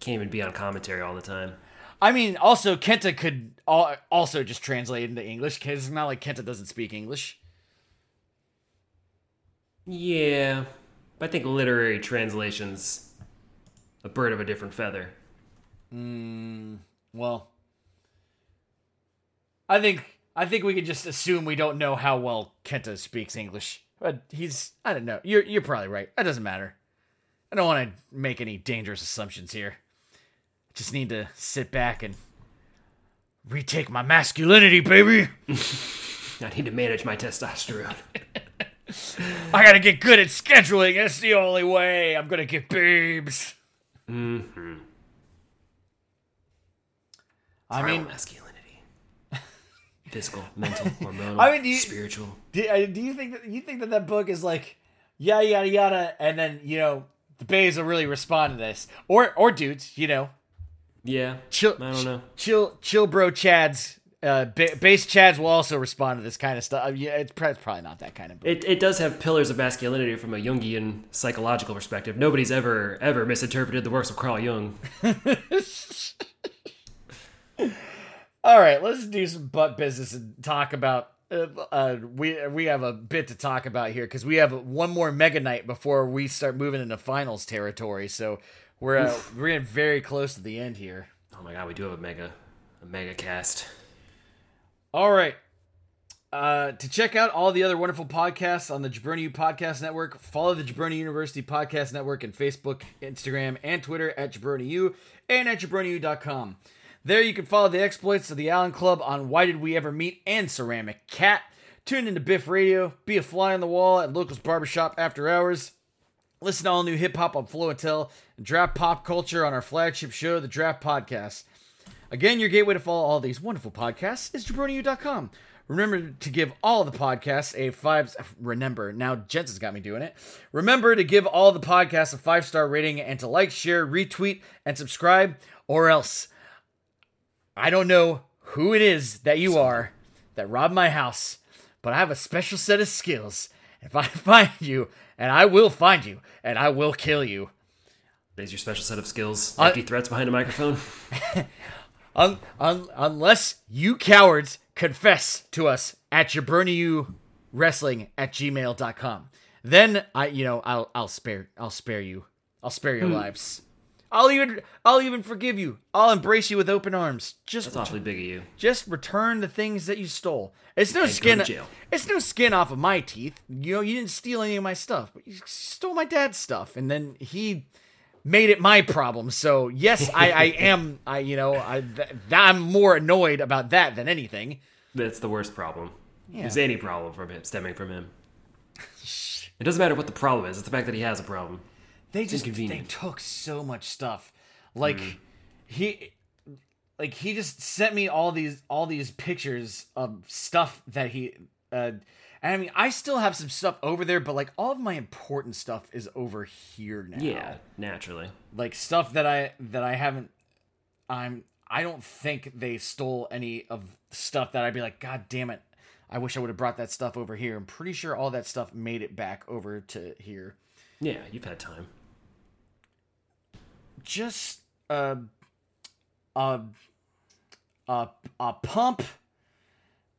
Can't even be on commentary all the time. I mean, also, Kenta could al- also just translate into English, because it's not like Kenta doesn't speak English. Yeah, but I think literary translation's a bird of a different feather. Hmm, well, I think... I think we could just assume we don't know how well Kenta speaks English. But he's... I don't know. You're you're probably right. That doesn't matter. I don't want to make any dangerous assumptions here. I just need to sit back and retake my masculinity, baby! I need to manage my testosterone. I gotta get good at scheduling. That's the only way I'm gonna get babes. Mm-hmm. I mean... masculinity. Physical, mental, hormonal, I mean, do you, spiritual. Do, do you think that you think that that book is like, yada yada yada, and then you know the bays will really respond to this, or or dudes, you know, yeah, chill, I don't know, chill, chill, bro, Chads, uh, ba- base Chads will also respond to this kind of stuff. I mean, yeah, it's, it's probably not that kind of book. It it does have pillars of masculinity from a Jungian psychological perspective. Nobody's ever ever misinterpreted the works of Carl Jung. All right, let's do some butt business and talk about. Uh, uh, we we have a bit to talk about here because we have one more Mega Night before we start moving into finals territory. So we're uh, we're getting very close to the end here. Oh my god, we do have a mega a mega cast. All right, uh, to check out all the other wonderful podcasts on the Jabroni U Podcast Network, follow the Jabroni University Podcast Network on Facebook, Instagram, and Twitter at JabroniU and at Jabroni U dot com. There you can follow the exploits of the Allen Club on Why Did We Ever Meet and Ceramic Cat. Tune into Biff Radio. Be a fly on the wall at Locals Barbershop After Hours. Listen to all new hip-hop on Floatel and Draft Pop Culture on our flagship show, The Draft Podcast. Again, your gateway to follow all these wonderful podcasts is Jabroni U dot com. Remember to give all the podcasts a five... Remember, now Jensen's got me doing it. Remember to give all the podcasts a five-star rating and to like, share, retweet, and subscribe, or else... I don't know who it is that you are that robbed my house, but I have a special set of skills. If I find you, and I will find you, and I will kill you. There's your special set of skills. Empty uh, threats behind a microphone. un, un, unless you cowards confess to us at JabrodyUWrestling at gmail dot com. Then I, you know, I'll I'll spare I'll spare you. I'll spare your hmm. lives. I'll even I'll even forgive you. I'll embrace you with open arms. Just That's ret- awfully big of you. Just return the things that you stole. It's no and skin It's no skin off of my teeth. You know, you didn't steal any of my stuff, but you stole my dad's stuff and then he made it my problem. So, yes, I, I am I you know, I th- I'm more annoyed about that than anything. That's the worst problem. Yeah. There's any problem from him stemming from him. It doesn't matter what the problem is. It's the fact that he has a problem. They just they took so much stuff. Like mm. he like he just sent me all these all these pictures of stuff that he uh and I mean I still have some stuff over there, but like all of my important stuff is over here now. Yeah, naturally. Like stuff that I that I haven't I'm I don't think they stole any of stuff that I'd be like, God damn it, I wish I would have brought that stuff over here. I'm pretty sure all that stuff made it back over to here. Yeah, you've had time. Just uh, a a a pump,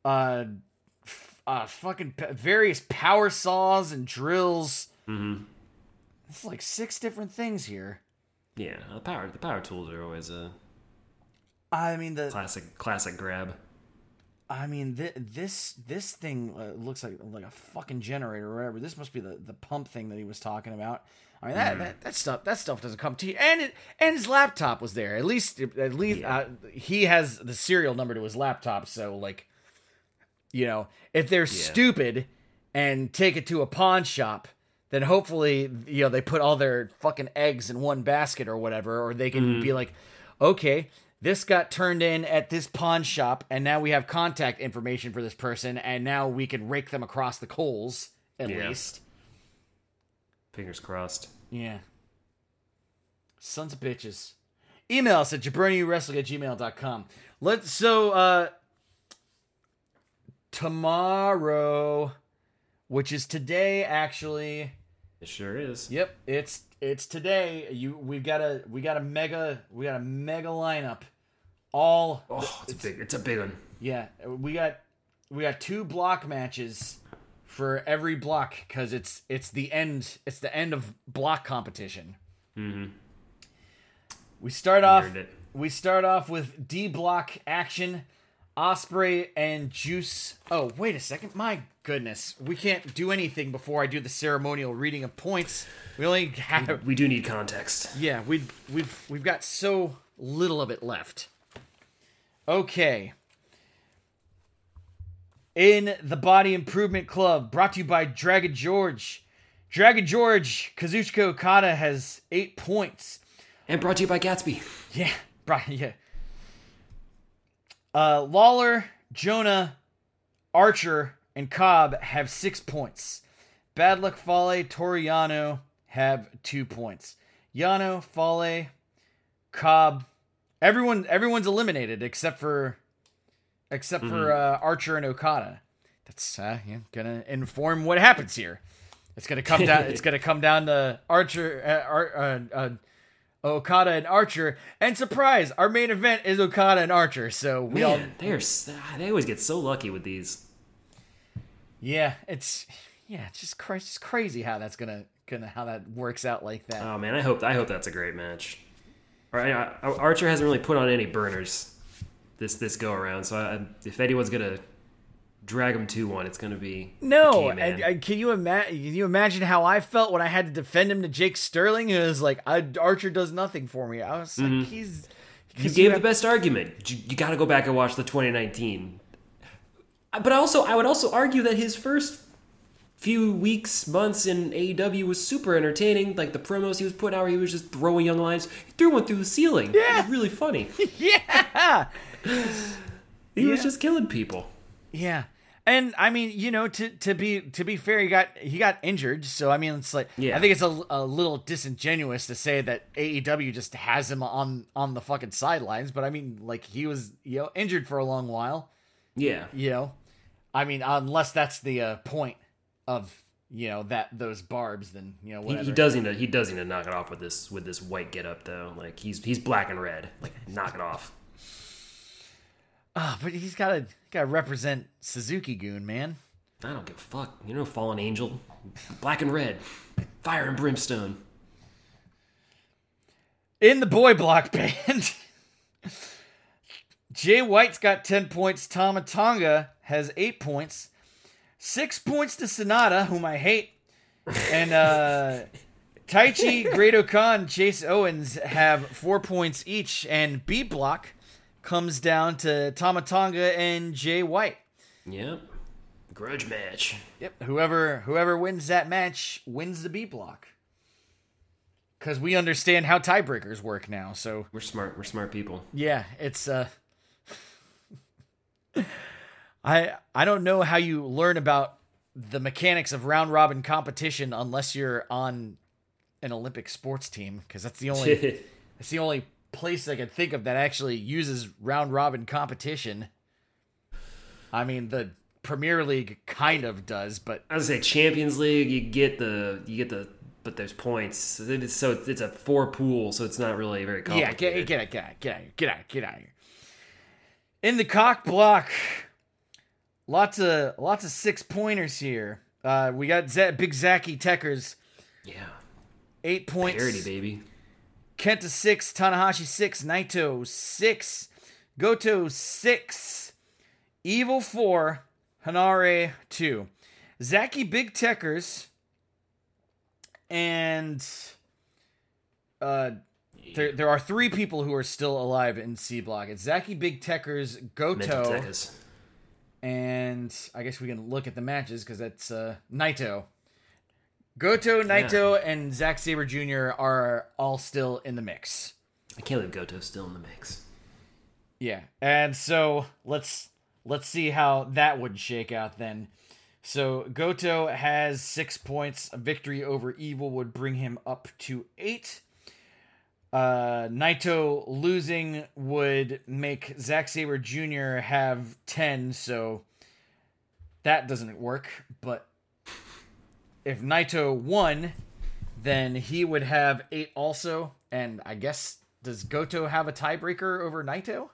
uh, f- uh, fucking p- various power saws and drills. Mm-hmm. It's like six different things here. Yeah, the power the power tools are always a. I mean the classic classic grab. I mean, th- this this thing uh, looks like like a fucking generator or whatever. This must be the, the pump thing that he was talking about. I mean, that, mm. that, that stuff that stuff doesn't come to you. And it, and his laptop was there. At least at least yeah. uh, he has the serial number to his laptop. So like, you know, if they're yeah. stupid and take it to a pawn shop, then hopefully you know they put all their fucking eggs in one basket or whatever, or they can mm. be like, okay. This got turned in at this pawn shop, and now we have contact information for this person, and now we can rake them across the coals, at yeah. least. Fingers crossed. Yeah. Sons of bitches. Email us at jabrony wrestling at gmail dot com. Let's, so, uh, tomorrow, which is today, actually. It sure is. Yep, it's it's today. You we've got a we got a mega we got a mega lineup. All oh, it's, it's a big it's a big one. Yeah, we got we got two block matches for every block because it's it's the end it's the end of block competition. Mm-hmm. We start off it. we start off with D block action. Ospreay and Juice. Oh, wait a second. My goodness. We can't do anything before I do the ceremonial reading of points. We only have... We, we do need context. Yeah, we've, we've, we've got so little of it left. Okay. In the Body Improvement Club, brought to you by Dragon George. Dragon George, Kazuchika Okada has eight points. And brought to you by Gatsby. Yeah, brought, yeah. Uh, Lawler, Jonah, Archer, and Cobb have six points. Bad Luck Fale, Toriano have two points. Yano, Fale, Cobb. Everyone, everyone's eliminated except for, except mm-hmm. for uh, Archer and Okada. That's uh, yeah, gonna inform what happens here. It's gonna come down. It's gonna come down to Archer, uh, Ar- uh, uh, Okada and Archer, and surprise, our main event is Okada and Archer, so we Man, all... They, are, they always get so lucky with these. Yeah, it's... Yeah, it's just cra- it's crazy how that's gonna... gonna how that works out like that. Oh, man, I hope I hope that's a great match. Right, I, I, Archer hasn't really put on any burners this this go-around, so I, if anyone's gonna drag him to one, it's gonna be... No! I, I, can you ima- Can you imagine how I felt when I had to defend him to Jake Sterling? It was like, I, Archer does nothing for me. I was mm-hmm. like, he's... You gave you have- the best argument. You, you gotta go back and watch the twenty nineteen. But also, I would also argue that his first few weeks, months in A E W was super entertaining. Like, the promos he was putting out where he was just throwing young lions. He threw one through the ceiling. Yeah! It was really funny. yeah! he yeah. was just killing people. Yeah. And I mean, you know, to, to be to be fair, he got he got injured, so I mean, it's like yeah. I think it's a, a little disingenuous to say that A E W just has him on, on the fucking sidelines. But I mean, like he was you know injured for a long while. Yeah, you know, I mean, unless that's the uh, point of you know that those barbs, then you know whatever. He, he does need to, he does need to knock it off with this with this white getup though. Like he's he's black and red. Like knock it off. Oh, but he's got to got to represent Suzuki-Goon, man. I don't give a fuck. You know, Fallen Angel, black and red, fire and brimstone. In the boy block band, Jay White's got ten points. Tama Tonga has eight points. Six points to Sonata, whom I hate, and uh, Taichi, Great-O-Khan, Chase Owens have four points each, and B block comes down to Tama Tonga and Jay White. Yep. Grudge match. Yep. Whoever whoever wins that match wins the B block. Because we understand how tiebreakers work now, so... We're smart. We're smart people. Yeah, it's... uh. I I don't know how you learn about the mechanics of round-robin competition unless you're on an Olympic sports team, because that's the only... that's the only... place I could think of that actually uses round robin competition. I mean, the Premier League kind of does, but I was gonna say Champions League. You get the you get the, but there's points. So it's a four pool, so it's not really very complicated. Yeah, get get out, get out, get out, get out, get out here. In the cock block, lots of lots of six pointers here. Uh, we got Z- Big Zacky Tekkers. Yeah, eight points. Parody, baby. Kenta six, Tanahashi six, Naito six, Goto six, Evil four, Hinari two. Zacky Big Techers and uh, there there are three people who are still alive in C Block. It's Zacky Big Techers, Goto, and I guess we can look at the matches because that's uh, Naito. Goto, Naito, yeah. and Zack Sabre Junior are all still in the mix. I can't believe Goto's still in the mix. Yeah, and so let's let's see how that would shake out then. So Goto has six points. A victory over Evil would bring him up to eight. Uh, Naito losing would make Zack Sabre Junior have ten, so that doesn't work. But if Naito won, then he would have eight also. And I guess, does Goto have a tiebreaker over Naito?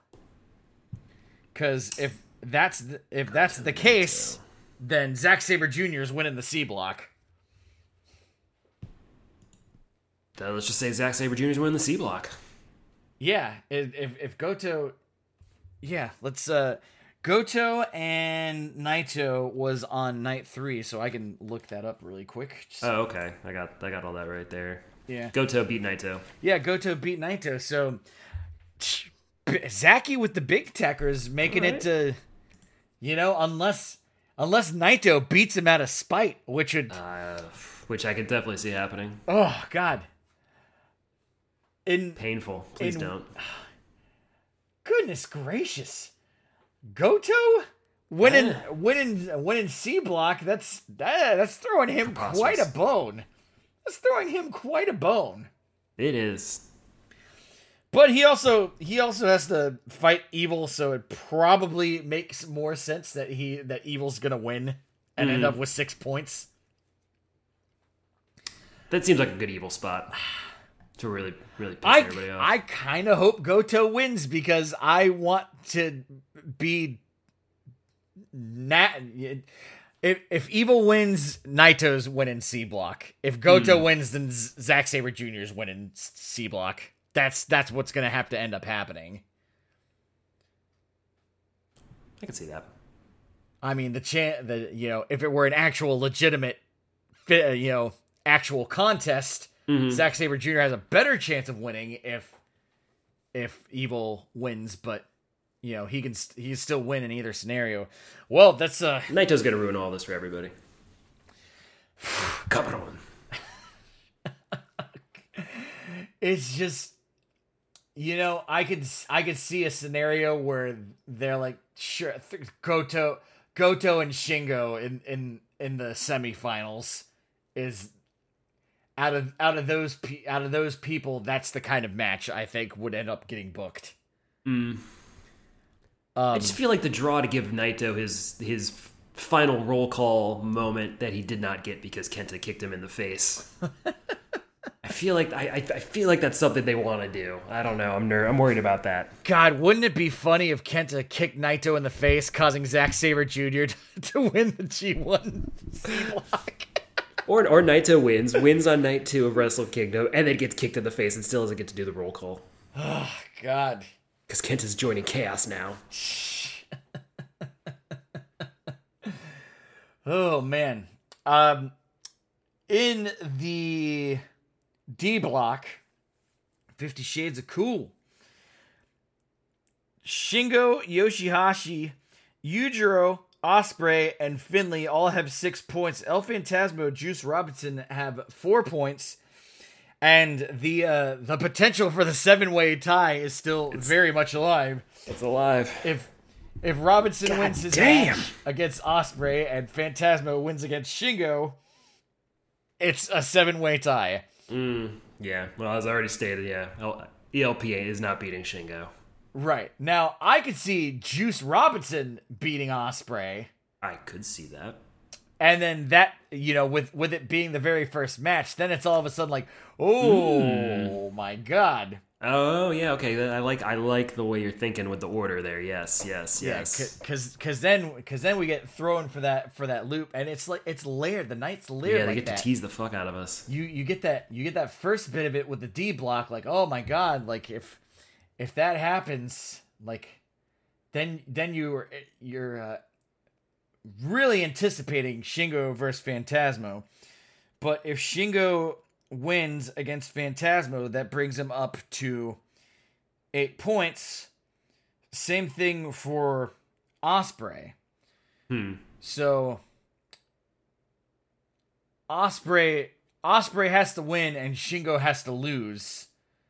Because if that's the, if that's the case, then Zack Sabre Junior is winning the C Block. Then let's just say Zack Sabre Junior is winning the C Block. Yeah, if if Goto, yeah, let's. Uh, Goto and Naito was on night three, so I can look that up really quick. Just oh, okay, I got I got all that right there. Yeah, Goto beat Naito. Yeah, Goto beat Naito. So Zacky with the Big Techers making right. it to, you know, unless. Unless Naito beats him out of spite, which would... Uh, which I could definitely see happening. Oh, God. In, Painful. Please in, don't. Goodness gracious. Goto? Winning, yeah. winning, winning C Block, that's that, that's throwing him quite a bone. That's throwing him quite a bone. It is. But he also he also has to fight Evil, so it probably makes more sense that he that Evil's gonna win and mm. end up with six points. That seems like a good Evil spot to really really piss I, everybody off. I kind of hope Goto wins because I want to be nat. If if Evil wins, Naito's winning C Block. If Goto mm. wins, then Zack Sabre Junior's winning C Block. That's that's what's going to have to end up happening. I can see that. I mean, the chan- the you know, if it were an actual legitimate, you know, actual contest, mm-hmm. Zack Sabre Junior has a better chance of winning if if Evil wins. But you know, he can st- he can still win in either scenario. Well, that's uh, Naito's going to ruin all this for everybody. Come on. It's just. You know, I could I could see a scenario where they're like, sure, th- Goto, Goto and Shingo in, in in the semifinals is out of out of those pe- out of those people. That's the kind of match I think would end up getting booked. Mm. Um, I just feel like the draw to give Naito his his final roll call moment that he did not get because Kenta kicked him in the face. I feel like I, I feel like that's something they want to do. I don't know. I'm ner- I'm worried about that. God, wouldn't it be funny if Kenta kicked Naito in the face, causing Zack Sabre Junior to, to win the G one C Block? Or or Naito wins, wins on night two of Wrestle Kingdom, and then gets kicked in the face and still doesn't get to do the roll call. Oh God! Because Kenta's joining Chaos now. Oh man. Um, in the D Block, Fifty Shades of Cool. Shingo, Yoshi-Hashi, Yujiro, Ospreay, and Finlay all have six points. El Phantasmo, Juice Robinson have four points, and the uh, the potential for the seven way tie is still it's, very much alive. It's alive. If if Robinson God wins his damn. match against Ospreay and Phantasmo wins against Shingo, it's a seven way tie. Mm, yeah, well, as I already stated, yeah, E L P A is not beating Shingo. Right. Now, I could see Juice Robinson beating Ospreay. I could see that. And then that, you know, with, with it being the very first match, then it's all of a sudden like, oh, mm. my God. Oh, yeah, okay, I like I like the way you're thinking with the order there, yes, yes, yeah, yes. Because cause then, cause then we get thrown for that for that loop, and it's like it's layered, the night's layered. Yeah, they like get that. to tease the fuck out of us. You you get that you get that first bit of it with the D Block, like, oh my God, like if if that happens, like then then you're you're uh, really anticipating Shingo versus Phantasmo. But if Shingo wins against Phantasmo, that brings him up to eight points. Same thing for Ospreay. Hmm. So Ospreay Ospreay has to win and Shingo has to lose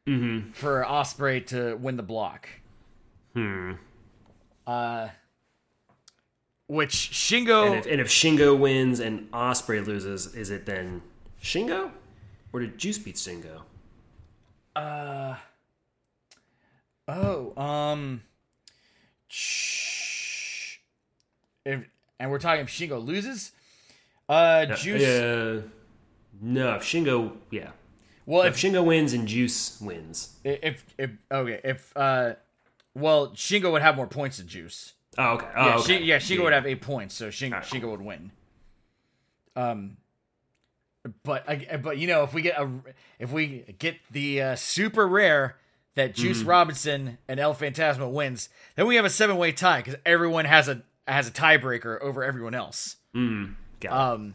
mm-hmm. for Ospreay to win the block. Hmm. Uh, which Shingo and if, and if Shingo wins and Ospreay loses, is it then Shingo? Or did Juice beat Shingo? Uh oh, um if and we're talking if Shingo loses? Uh no, Juice uh, No, if Shingo yeah. Well if, if Shingo wins and Juice wins. If if okay, if uh well Shingo would have more points than Juice. Oh okay. Oh, yeah, okay. Sh- yeah, Shingo yeah. would have eight points, so Shingo right. Shingo would win. Um But but you know if we get a if we get the uh, super rare that Juice mm-hmm. Robinson and El Phantasmo wins, then we have a seven way tie because everyone has a has a tiebreaker over everyone else. Mm, um,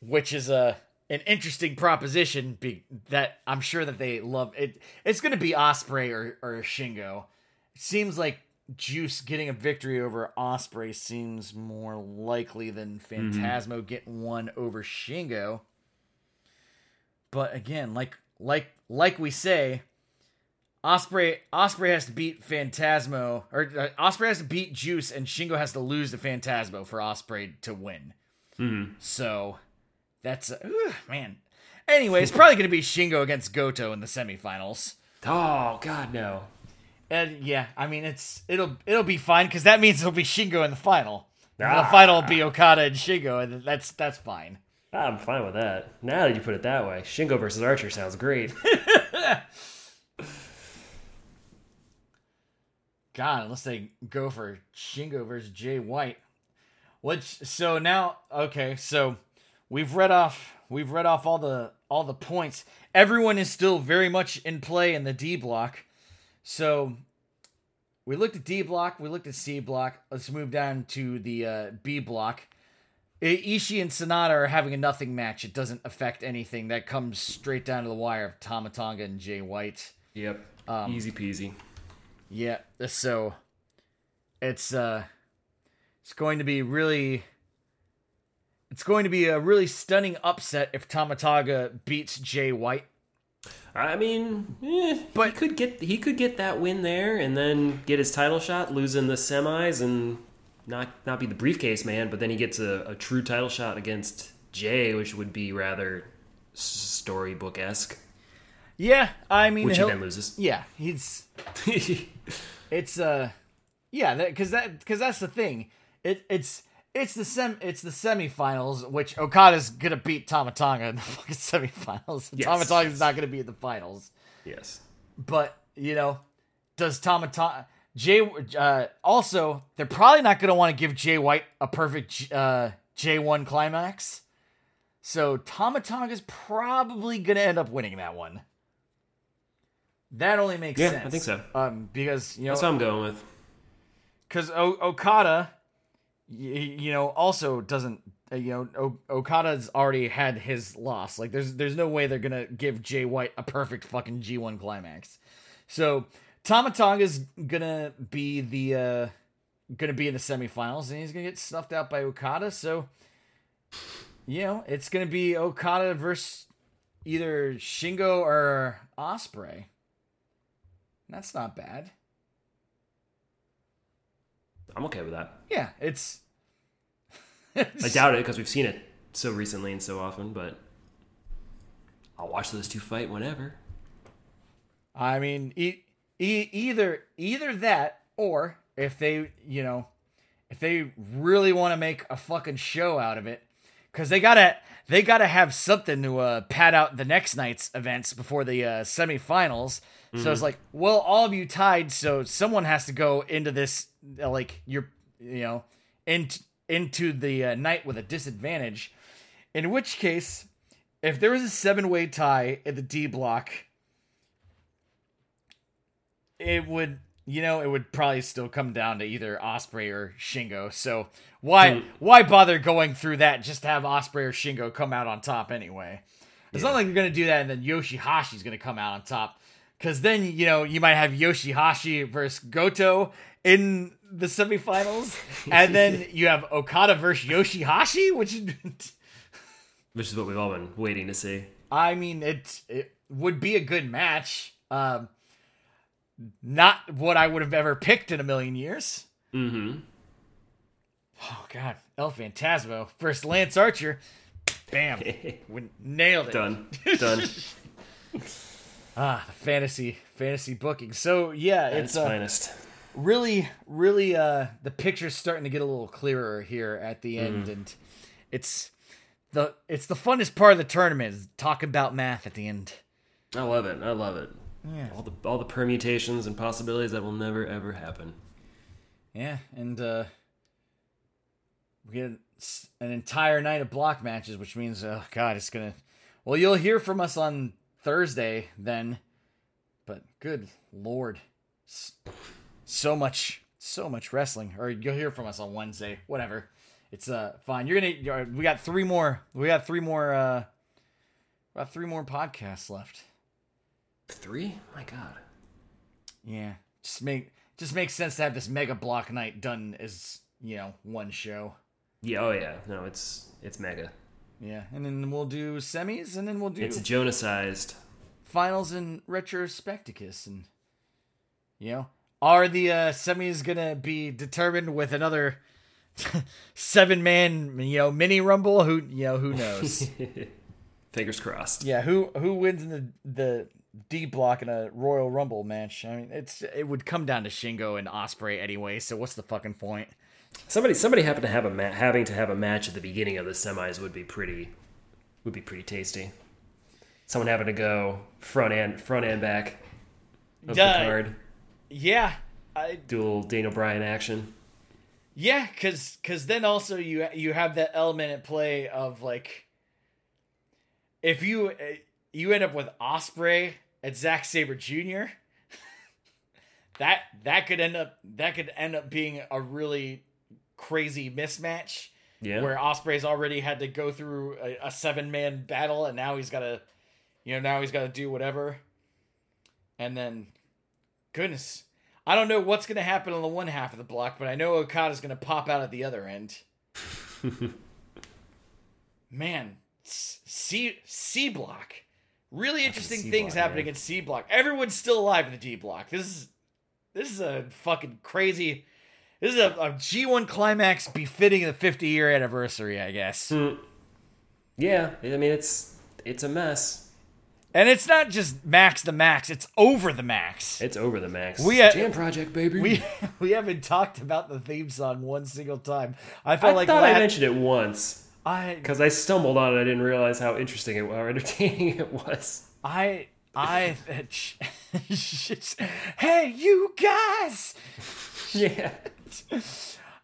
which is a an interesting proposition be, that I'm sure that they love it. It's going to be Ospreay or or Shingo. It seems like Juice getting a victory over Ospreay seems more likely than Phantasmo mm-hmm. getting one over Shingo. But again, like like like we say, Ospreay Ospreay has to beat Phantasmo, or uh, Ospreay has to beat Juice, and Shingo has to lose to Phantasmo for Ospreay to win. Mm-hmm. So that's uh, ugh, man. Anyway, it's probably going to be Shingo against Goto in the semifinals. Oh God, no. And yeah, I mean it's it'll it'll be fine because that means it'll be Shingo in the final. Ah. The final will be Okada and Shingo, and that's that's fine. I'm fine with that. Now that you put it that way, Shingo versus Archer sounds great. God, unless they go for Shingo versus Jay White, which so now okay, so we've read off we've read off all the all the points. Everyone is still very much in play in the D block. So, we looked at D block, we looked at C block. Let's move down to the uh, B block. Ishii and Sonata are having a nothing match. It doesn't affect anything. That comes straight down to the wire of Tama Tonga and Jay White. Yep. Um, Easy peasy. Yeah. So, it's uh, it's going to be really. It's going to be a really stunning upset if Tama Tonga beats Jay White. I mean, eh, but he could get he could get that win there, and then get his title shot, lose in the semis, and not not be the briefcase man. But then he gets a, a true title shot against Jay, which would be rather storybook esque. Yeah, I mean, which he then loses. Yeah, he's it's uh yeah because that because that, that's the thing. It it's it's the sem it's the semifinals, which Okada's gonna beat Tama Tonga in the fucking semifinals. Yes. Tama Tonga's yes. not gonna be in the finals. Yes, but you know, does Tama Tonga Jay? Uh, also, they're probably not gonna want to give Jay White a perfect uh, J one climax. So Tama Tonga's probably gonna end up winning that one. That only makes yeah, sense. Yeah, I think so. Um, because you know that's what I'm going with. Because o- Okada. You know, also doesn't you know o- Okada's already had his loss. Like, there's there's no way they're gonna give Jay White a perfect fucking G one climax. So Tama Tonga's gonna be the uh, gonna be in the semifinals, and he's gonna get snuffed out by Okada. So you know, it's gonna be Okada versus either Shingo or Ospreay. That's not bad. I'm okay with that. Yeah, it's... it's I doubt it because we've seen it so recently and so often, but I'll watch those two fight whenever. I mean, e- e- either either that or if they, you know, if they really want to make a fucking show out of it, because they gotta they gotta have something to uh, pad out the next night's events before the uh, semifinals. Mm-hmm. So it's like, well, all of you tied, so someone has to go into this. Like you're, you know, in, into the uh, night with a disadvantage. In which case, if there was a seven-way tie in the D block, it would you know, it would probably still come down to either Ospreay or Shingo. So why mm. why bother going through that? Just to have Ospreay or Shingo come out on top anyway. It's yeah. not like you're going to do that and then Yoshi-Hashi's going to come out on top. Because then, you know, you might have Yoshi-Hashi versus Goto in the semifinals. And then you have Okada versus Yoshi-Hashi, which... which is what we've all been waiting to see. I mean, it, it would be a good match. Um, not what I would have ever picked in a million years. Mm-hmm. Oh, God. El Phantasmo versus Lance Archer. Bam. Nailed it. Done. Done. Ah, the fantasy, fantasy booking. So, yeah, it's uh, finest. really, really, uh, the picture's starting to get a little clearer here at the end, mm. and it's the it's the funnest part of the tournament is talking about math at the end. I love it. I love it. Yeah. All the all the permutations and possibilities that will never, ever happen. Yeah, and uh, we get an entire night of block matches, which means, oh, God, it's going to... Well, you'll hear from us on... Thursday then, but good Lord, so much so much wrestling, or you'll hear from us on Wednesday, whatever. It's uh fine. You're gonna we got three more we got three more uh about three more podcasts left. Three? My God. Yeah, just make just makes sense to have this mega block night done as, you know, one show. Yeah. Oh yeah, no, it's it's mega. Yeah, and then we'll do semis, and then we'll do... It's Jonah-sized. Finals and retrospecticus, and, you know, are the uh, semis going to be determined with another seven-man, you know, mini-rumble? Who, you know, who knows? Fingers crossed. Yeah, who who wins in the, the D-block in a Royal Rumble match? I mean, it's it would come down to Shingo and Ospreay anyway, so what's the fucking point? Somebody, somebody having to have a ma- having to have a match at the beginning of the semis would be pretty, would be pretty tasty. Someone having to go front and front and back of uh, the card. Yeah, I, do a little Daniel Bryan action. Yeah, because because then also you you have that element at play of like, if you you end up with Ospreay at Zack Sabre Junior that that could end up that could end up being a really crazy mismatch, yeah. Where Ospreay's already had to go through a, a seven man battle, and now he's got to, you know, now he's got to do whatever. And then, goodness, I don't know what's going to happen on the one half of the block, but I know Okada's going to pop out at the other end. Man, C C block, really interesting C things block, happening yeah. in C block. Everyone's still alive in the D block. This is this is a fucking crazy. This is a, a G one Climax befitting the fifty-year anniversary, I guess. Mm. Yeah, I mean, it's it's a mess. And it's not just max the max, it's over the max. It's over the max. We ha- Jam Project, baby. We we haven't talked about the theme song one single time. I felt I like thought I mentioned it once. I Because I stumbled on it, I didn't realize how interesting it how entertaining it was. I... I... Hey, you guys! Yeah.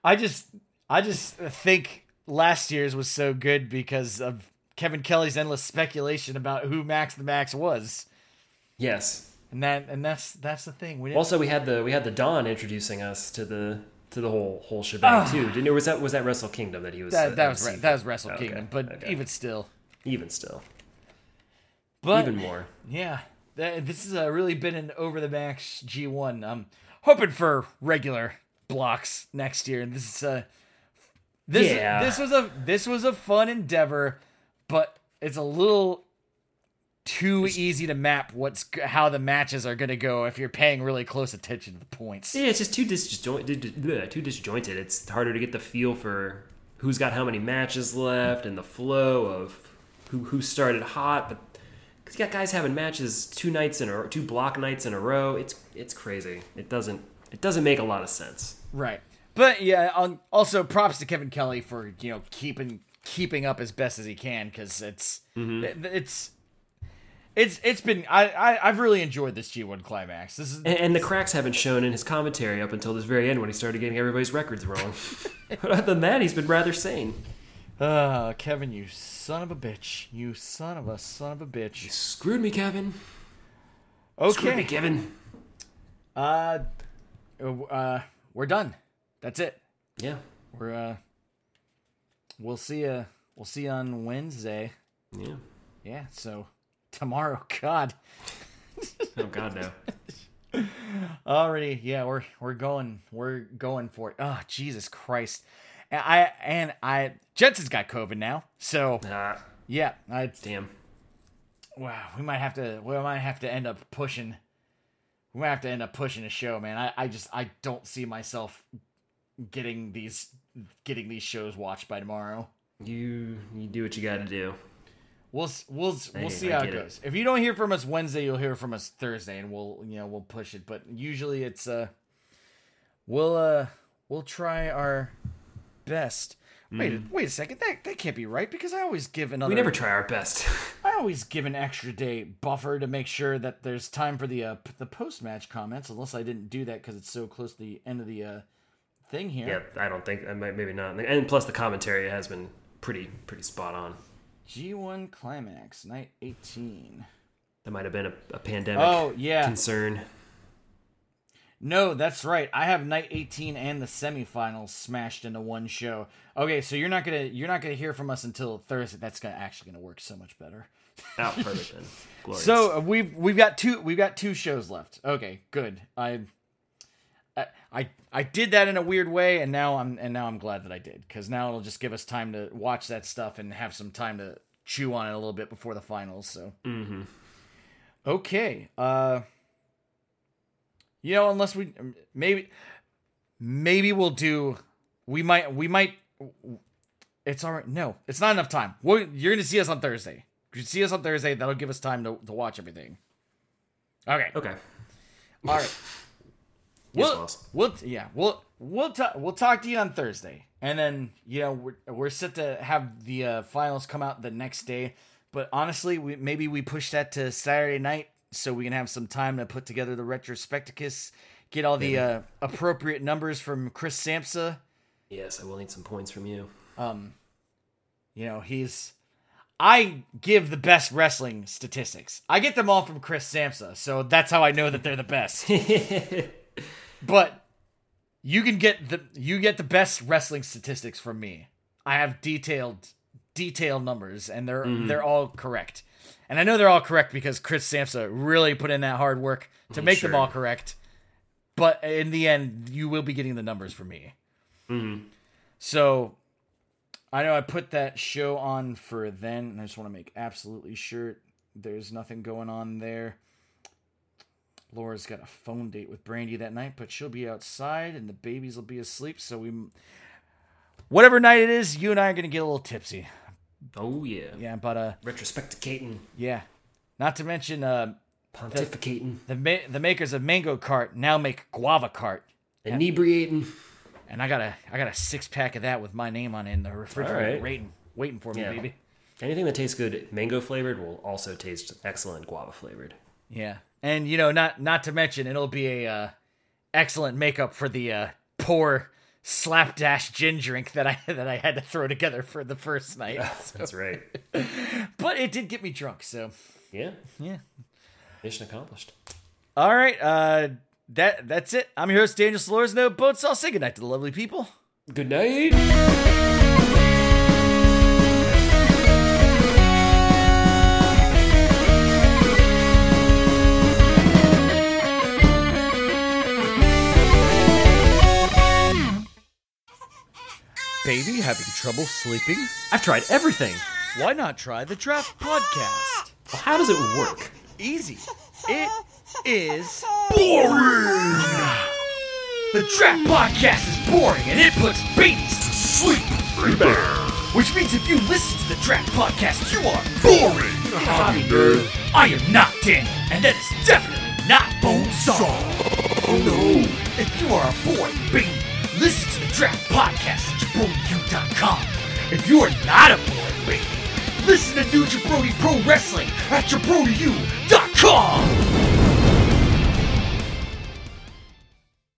I just I just think last year's was so good because of Kevin Kelly's endless speculation about who Max the Max was. Yes. And that and that's that's the thing. We also we had the we had the Don introducing us to the to the whole whole shebang oh. too. Didn't it was that was that Wrestle Kingdom that he was That, that was right. That was Wrestle oh, okay. Kingdom, but okay. even still. Even still. But even more. Yeah. That, this has uh, really been an over the max G one. I'm hoping for regular blocks next year. And this is uh, this yeah. this was a this was a fun endeavor, but it's a little too it's, easy to map what's how the matches are going to go if you're paying really close attention to the points. Yeah, it's just too disjointed. Too disjointed. It's harder to get the feel for who's got how many matches left and the flow of who who started hot, but. You got guys having matches two nights in a two block nights in a row. It's it's crazy. It doesn't it doesn't make a lot of sense. Right, but yeah. On, also, props to Kevin Kelly for you know keeping keeping up as best as he can because it's, mm-hmm. it, it's it's it's been I, I I've really enjoyed this G one Climax. This is and, and the cracks haven't shown in his commentary up until this very end when he started getting everybody's records wrong. But other than that, he's been rather sane. Uh, Kevin, you son of a bitch. You son of a son of a bitch. You screwed me, Kevin. Okay. Screwed me, Kevin. Uh, uh, we're done. That's it. Yeah. We're uh, we'll see uh we'll see you on Wednesday. Yeah. Yeah. So tomorrow, God. Oh God, no. Already, yeah. We're we're going we're going for it. Oh Jesus Christ. And I and I Jensen's got COVID now, so ah, yeah. I damn. Wow, we might have to we might have to end up pushing. We might have to end up pushing a show, man. I, I just I don't see myself getting these getting these shows watched by tomorrow. You you do what you got to do. We'll we'll we'll hey, see I how it goes. It. If you don't hear from us Wednesday, you'll hear from us Thursday, and we'll you know we'll push it. But usually it's uh we'll uh we'll try our best. Wait mm. wait a second, that that can't be right because I always give another. We never try our best. I always give an extra day buffer to make sure that there's time for the uh, p- the post match comments, unless I didn't do that because it's so close to the end of the uh, thing here. Yeah, I don't think I might maybe not. And plus the commentary has been pretty pretty spot on. G one Climax, night eighteen. That might have been a, a pandemic oh, yeah. concern. No, that's right. I have night eighteen and the semifinals smashed into one show. Okay, so you're not gonna you're not gonna hear from us until Thursday. That's gonna actually gonna work so much better. Oh, perfect then. Glorious. So we've we've got two we've got two shows left. Okay, good. I I I, I did that in a weird way, and now I'm and now I'm glad that I did, because now it'll just give us time to watch that stuff and have some time to chew on it a little bit before the finals. So mm-hmm. okay. Uh, you know, unless we maybe maybe we'll do we might we might it's all right. No, it's not enough time. We're, you're gonna see us on Thursday. You see us on Thursday. That'll give us time to, to watch everything. Okay. Okay. All right. We'll, yes, we'll yeah we'll we'll ta- we'll talk to you on Thursday, and then you know we're we're set to have the uh, finals come out the next day. But honestly, we maybe we push that to Saturday night so we can have some time to put together the retrospecticus, get all the uh, appropriate numbers from Chris Sampsa. Yes, I will need some points from you. Um, you know he's. I give the best wrestling statistics. I get them all from Chris Sampsa, so that's how I know that they're the best. But you can get the you get the best wrestling statistics from me. I have detailed detailed numbers, and they're mm. they're all correct. And I know they're all correct because Chris Sampsa really put in that hard work to make sure. them all correct. But in the end, you will be getting the numbers from me. Mm-hmm. So. I know I put that show on for then, and I just want to make absolutely sure there's nothing going on there. Laura's got a phone date with Brandy that night, but she'll be outside, and the babies will be asleep, so we... Whatever night it is, you and I are going to get a little tipsy. Oh, yeah. Yeah, but... Uh, Retrospecticating. Yeah. Not to mention... Uh, Pontificating. The, the, ma- the makers of Mango Cart now make Guava Cart. Inebriating. And I got a I got a six pack of that with my name on it in the refrigerator, right. waiting waiting for me, yeah. baby. Anything that tastes good, mango flavored, will also taste excellent guava flavored. Yeah, and you know, not not to mention, it'll be a uh, excellent makeup for the uh, poor slapdash gin drink that I that I had to throw together for the first night. Yeah, so. That's right. But it did get me drunk, so yeah, yeah, mission accomplished. All right. Uh, That that's it. I'm your host, Daniel Solorzano. Boats, I'll say goodnight to the lovely people. Good night. Baby, having trouble sleeping? I've tried everything. Why not try the Draft Podcast? Well, how does it work? Easy. It is boring. The Draft Podcast is boring, and it puts babies to sleep. Which means if you listen to the Draft Podcast, you are boring. Hobby nerd. I am not Daniel, and that is definitely not Bonesaw. Oh no! If you are a boy, baby, listen to the Draft Podcast at Jabrody U dot com. If you are not a boy, baby, listen to New Jabrody Pro Wrestling at Jabrody U dot com.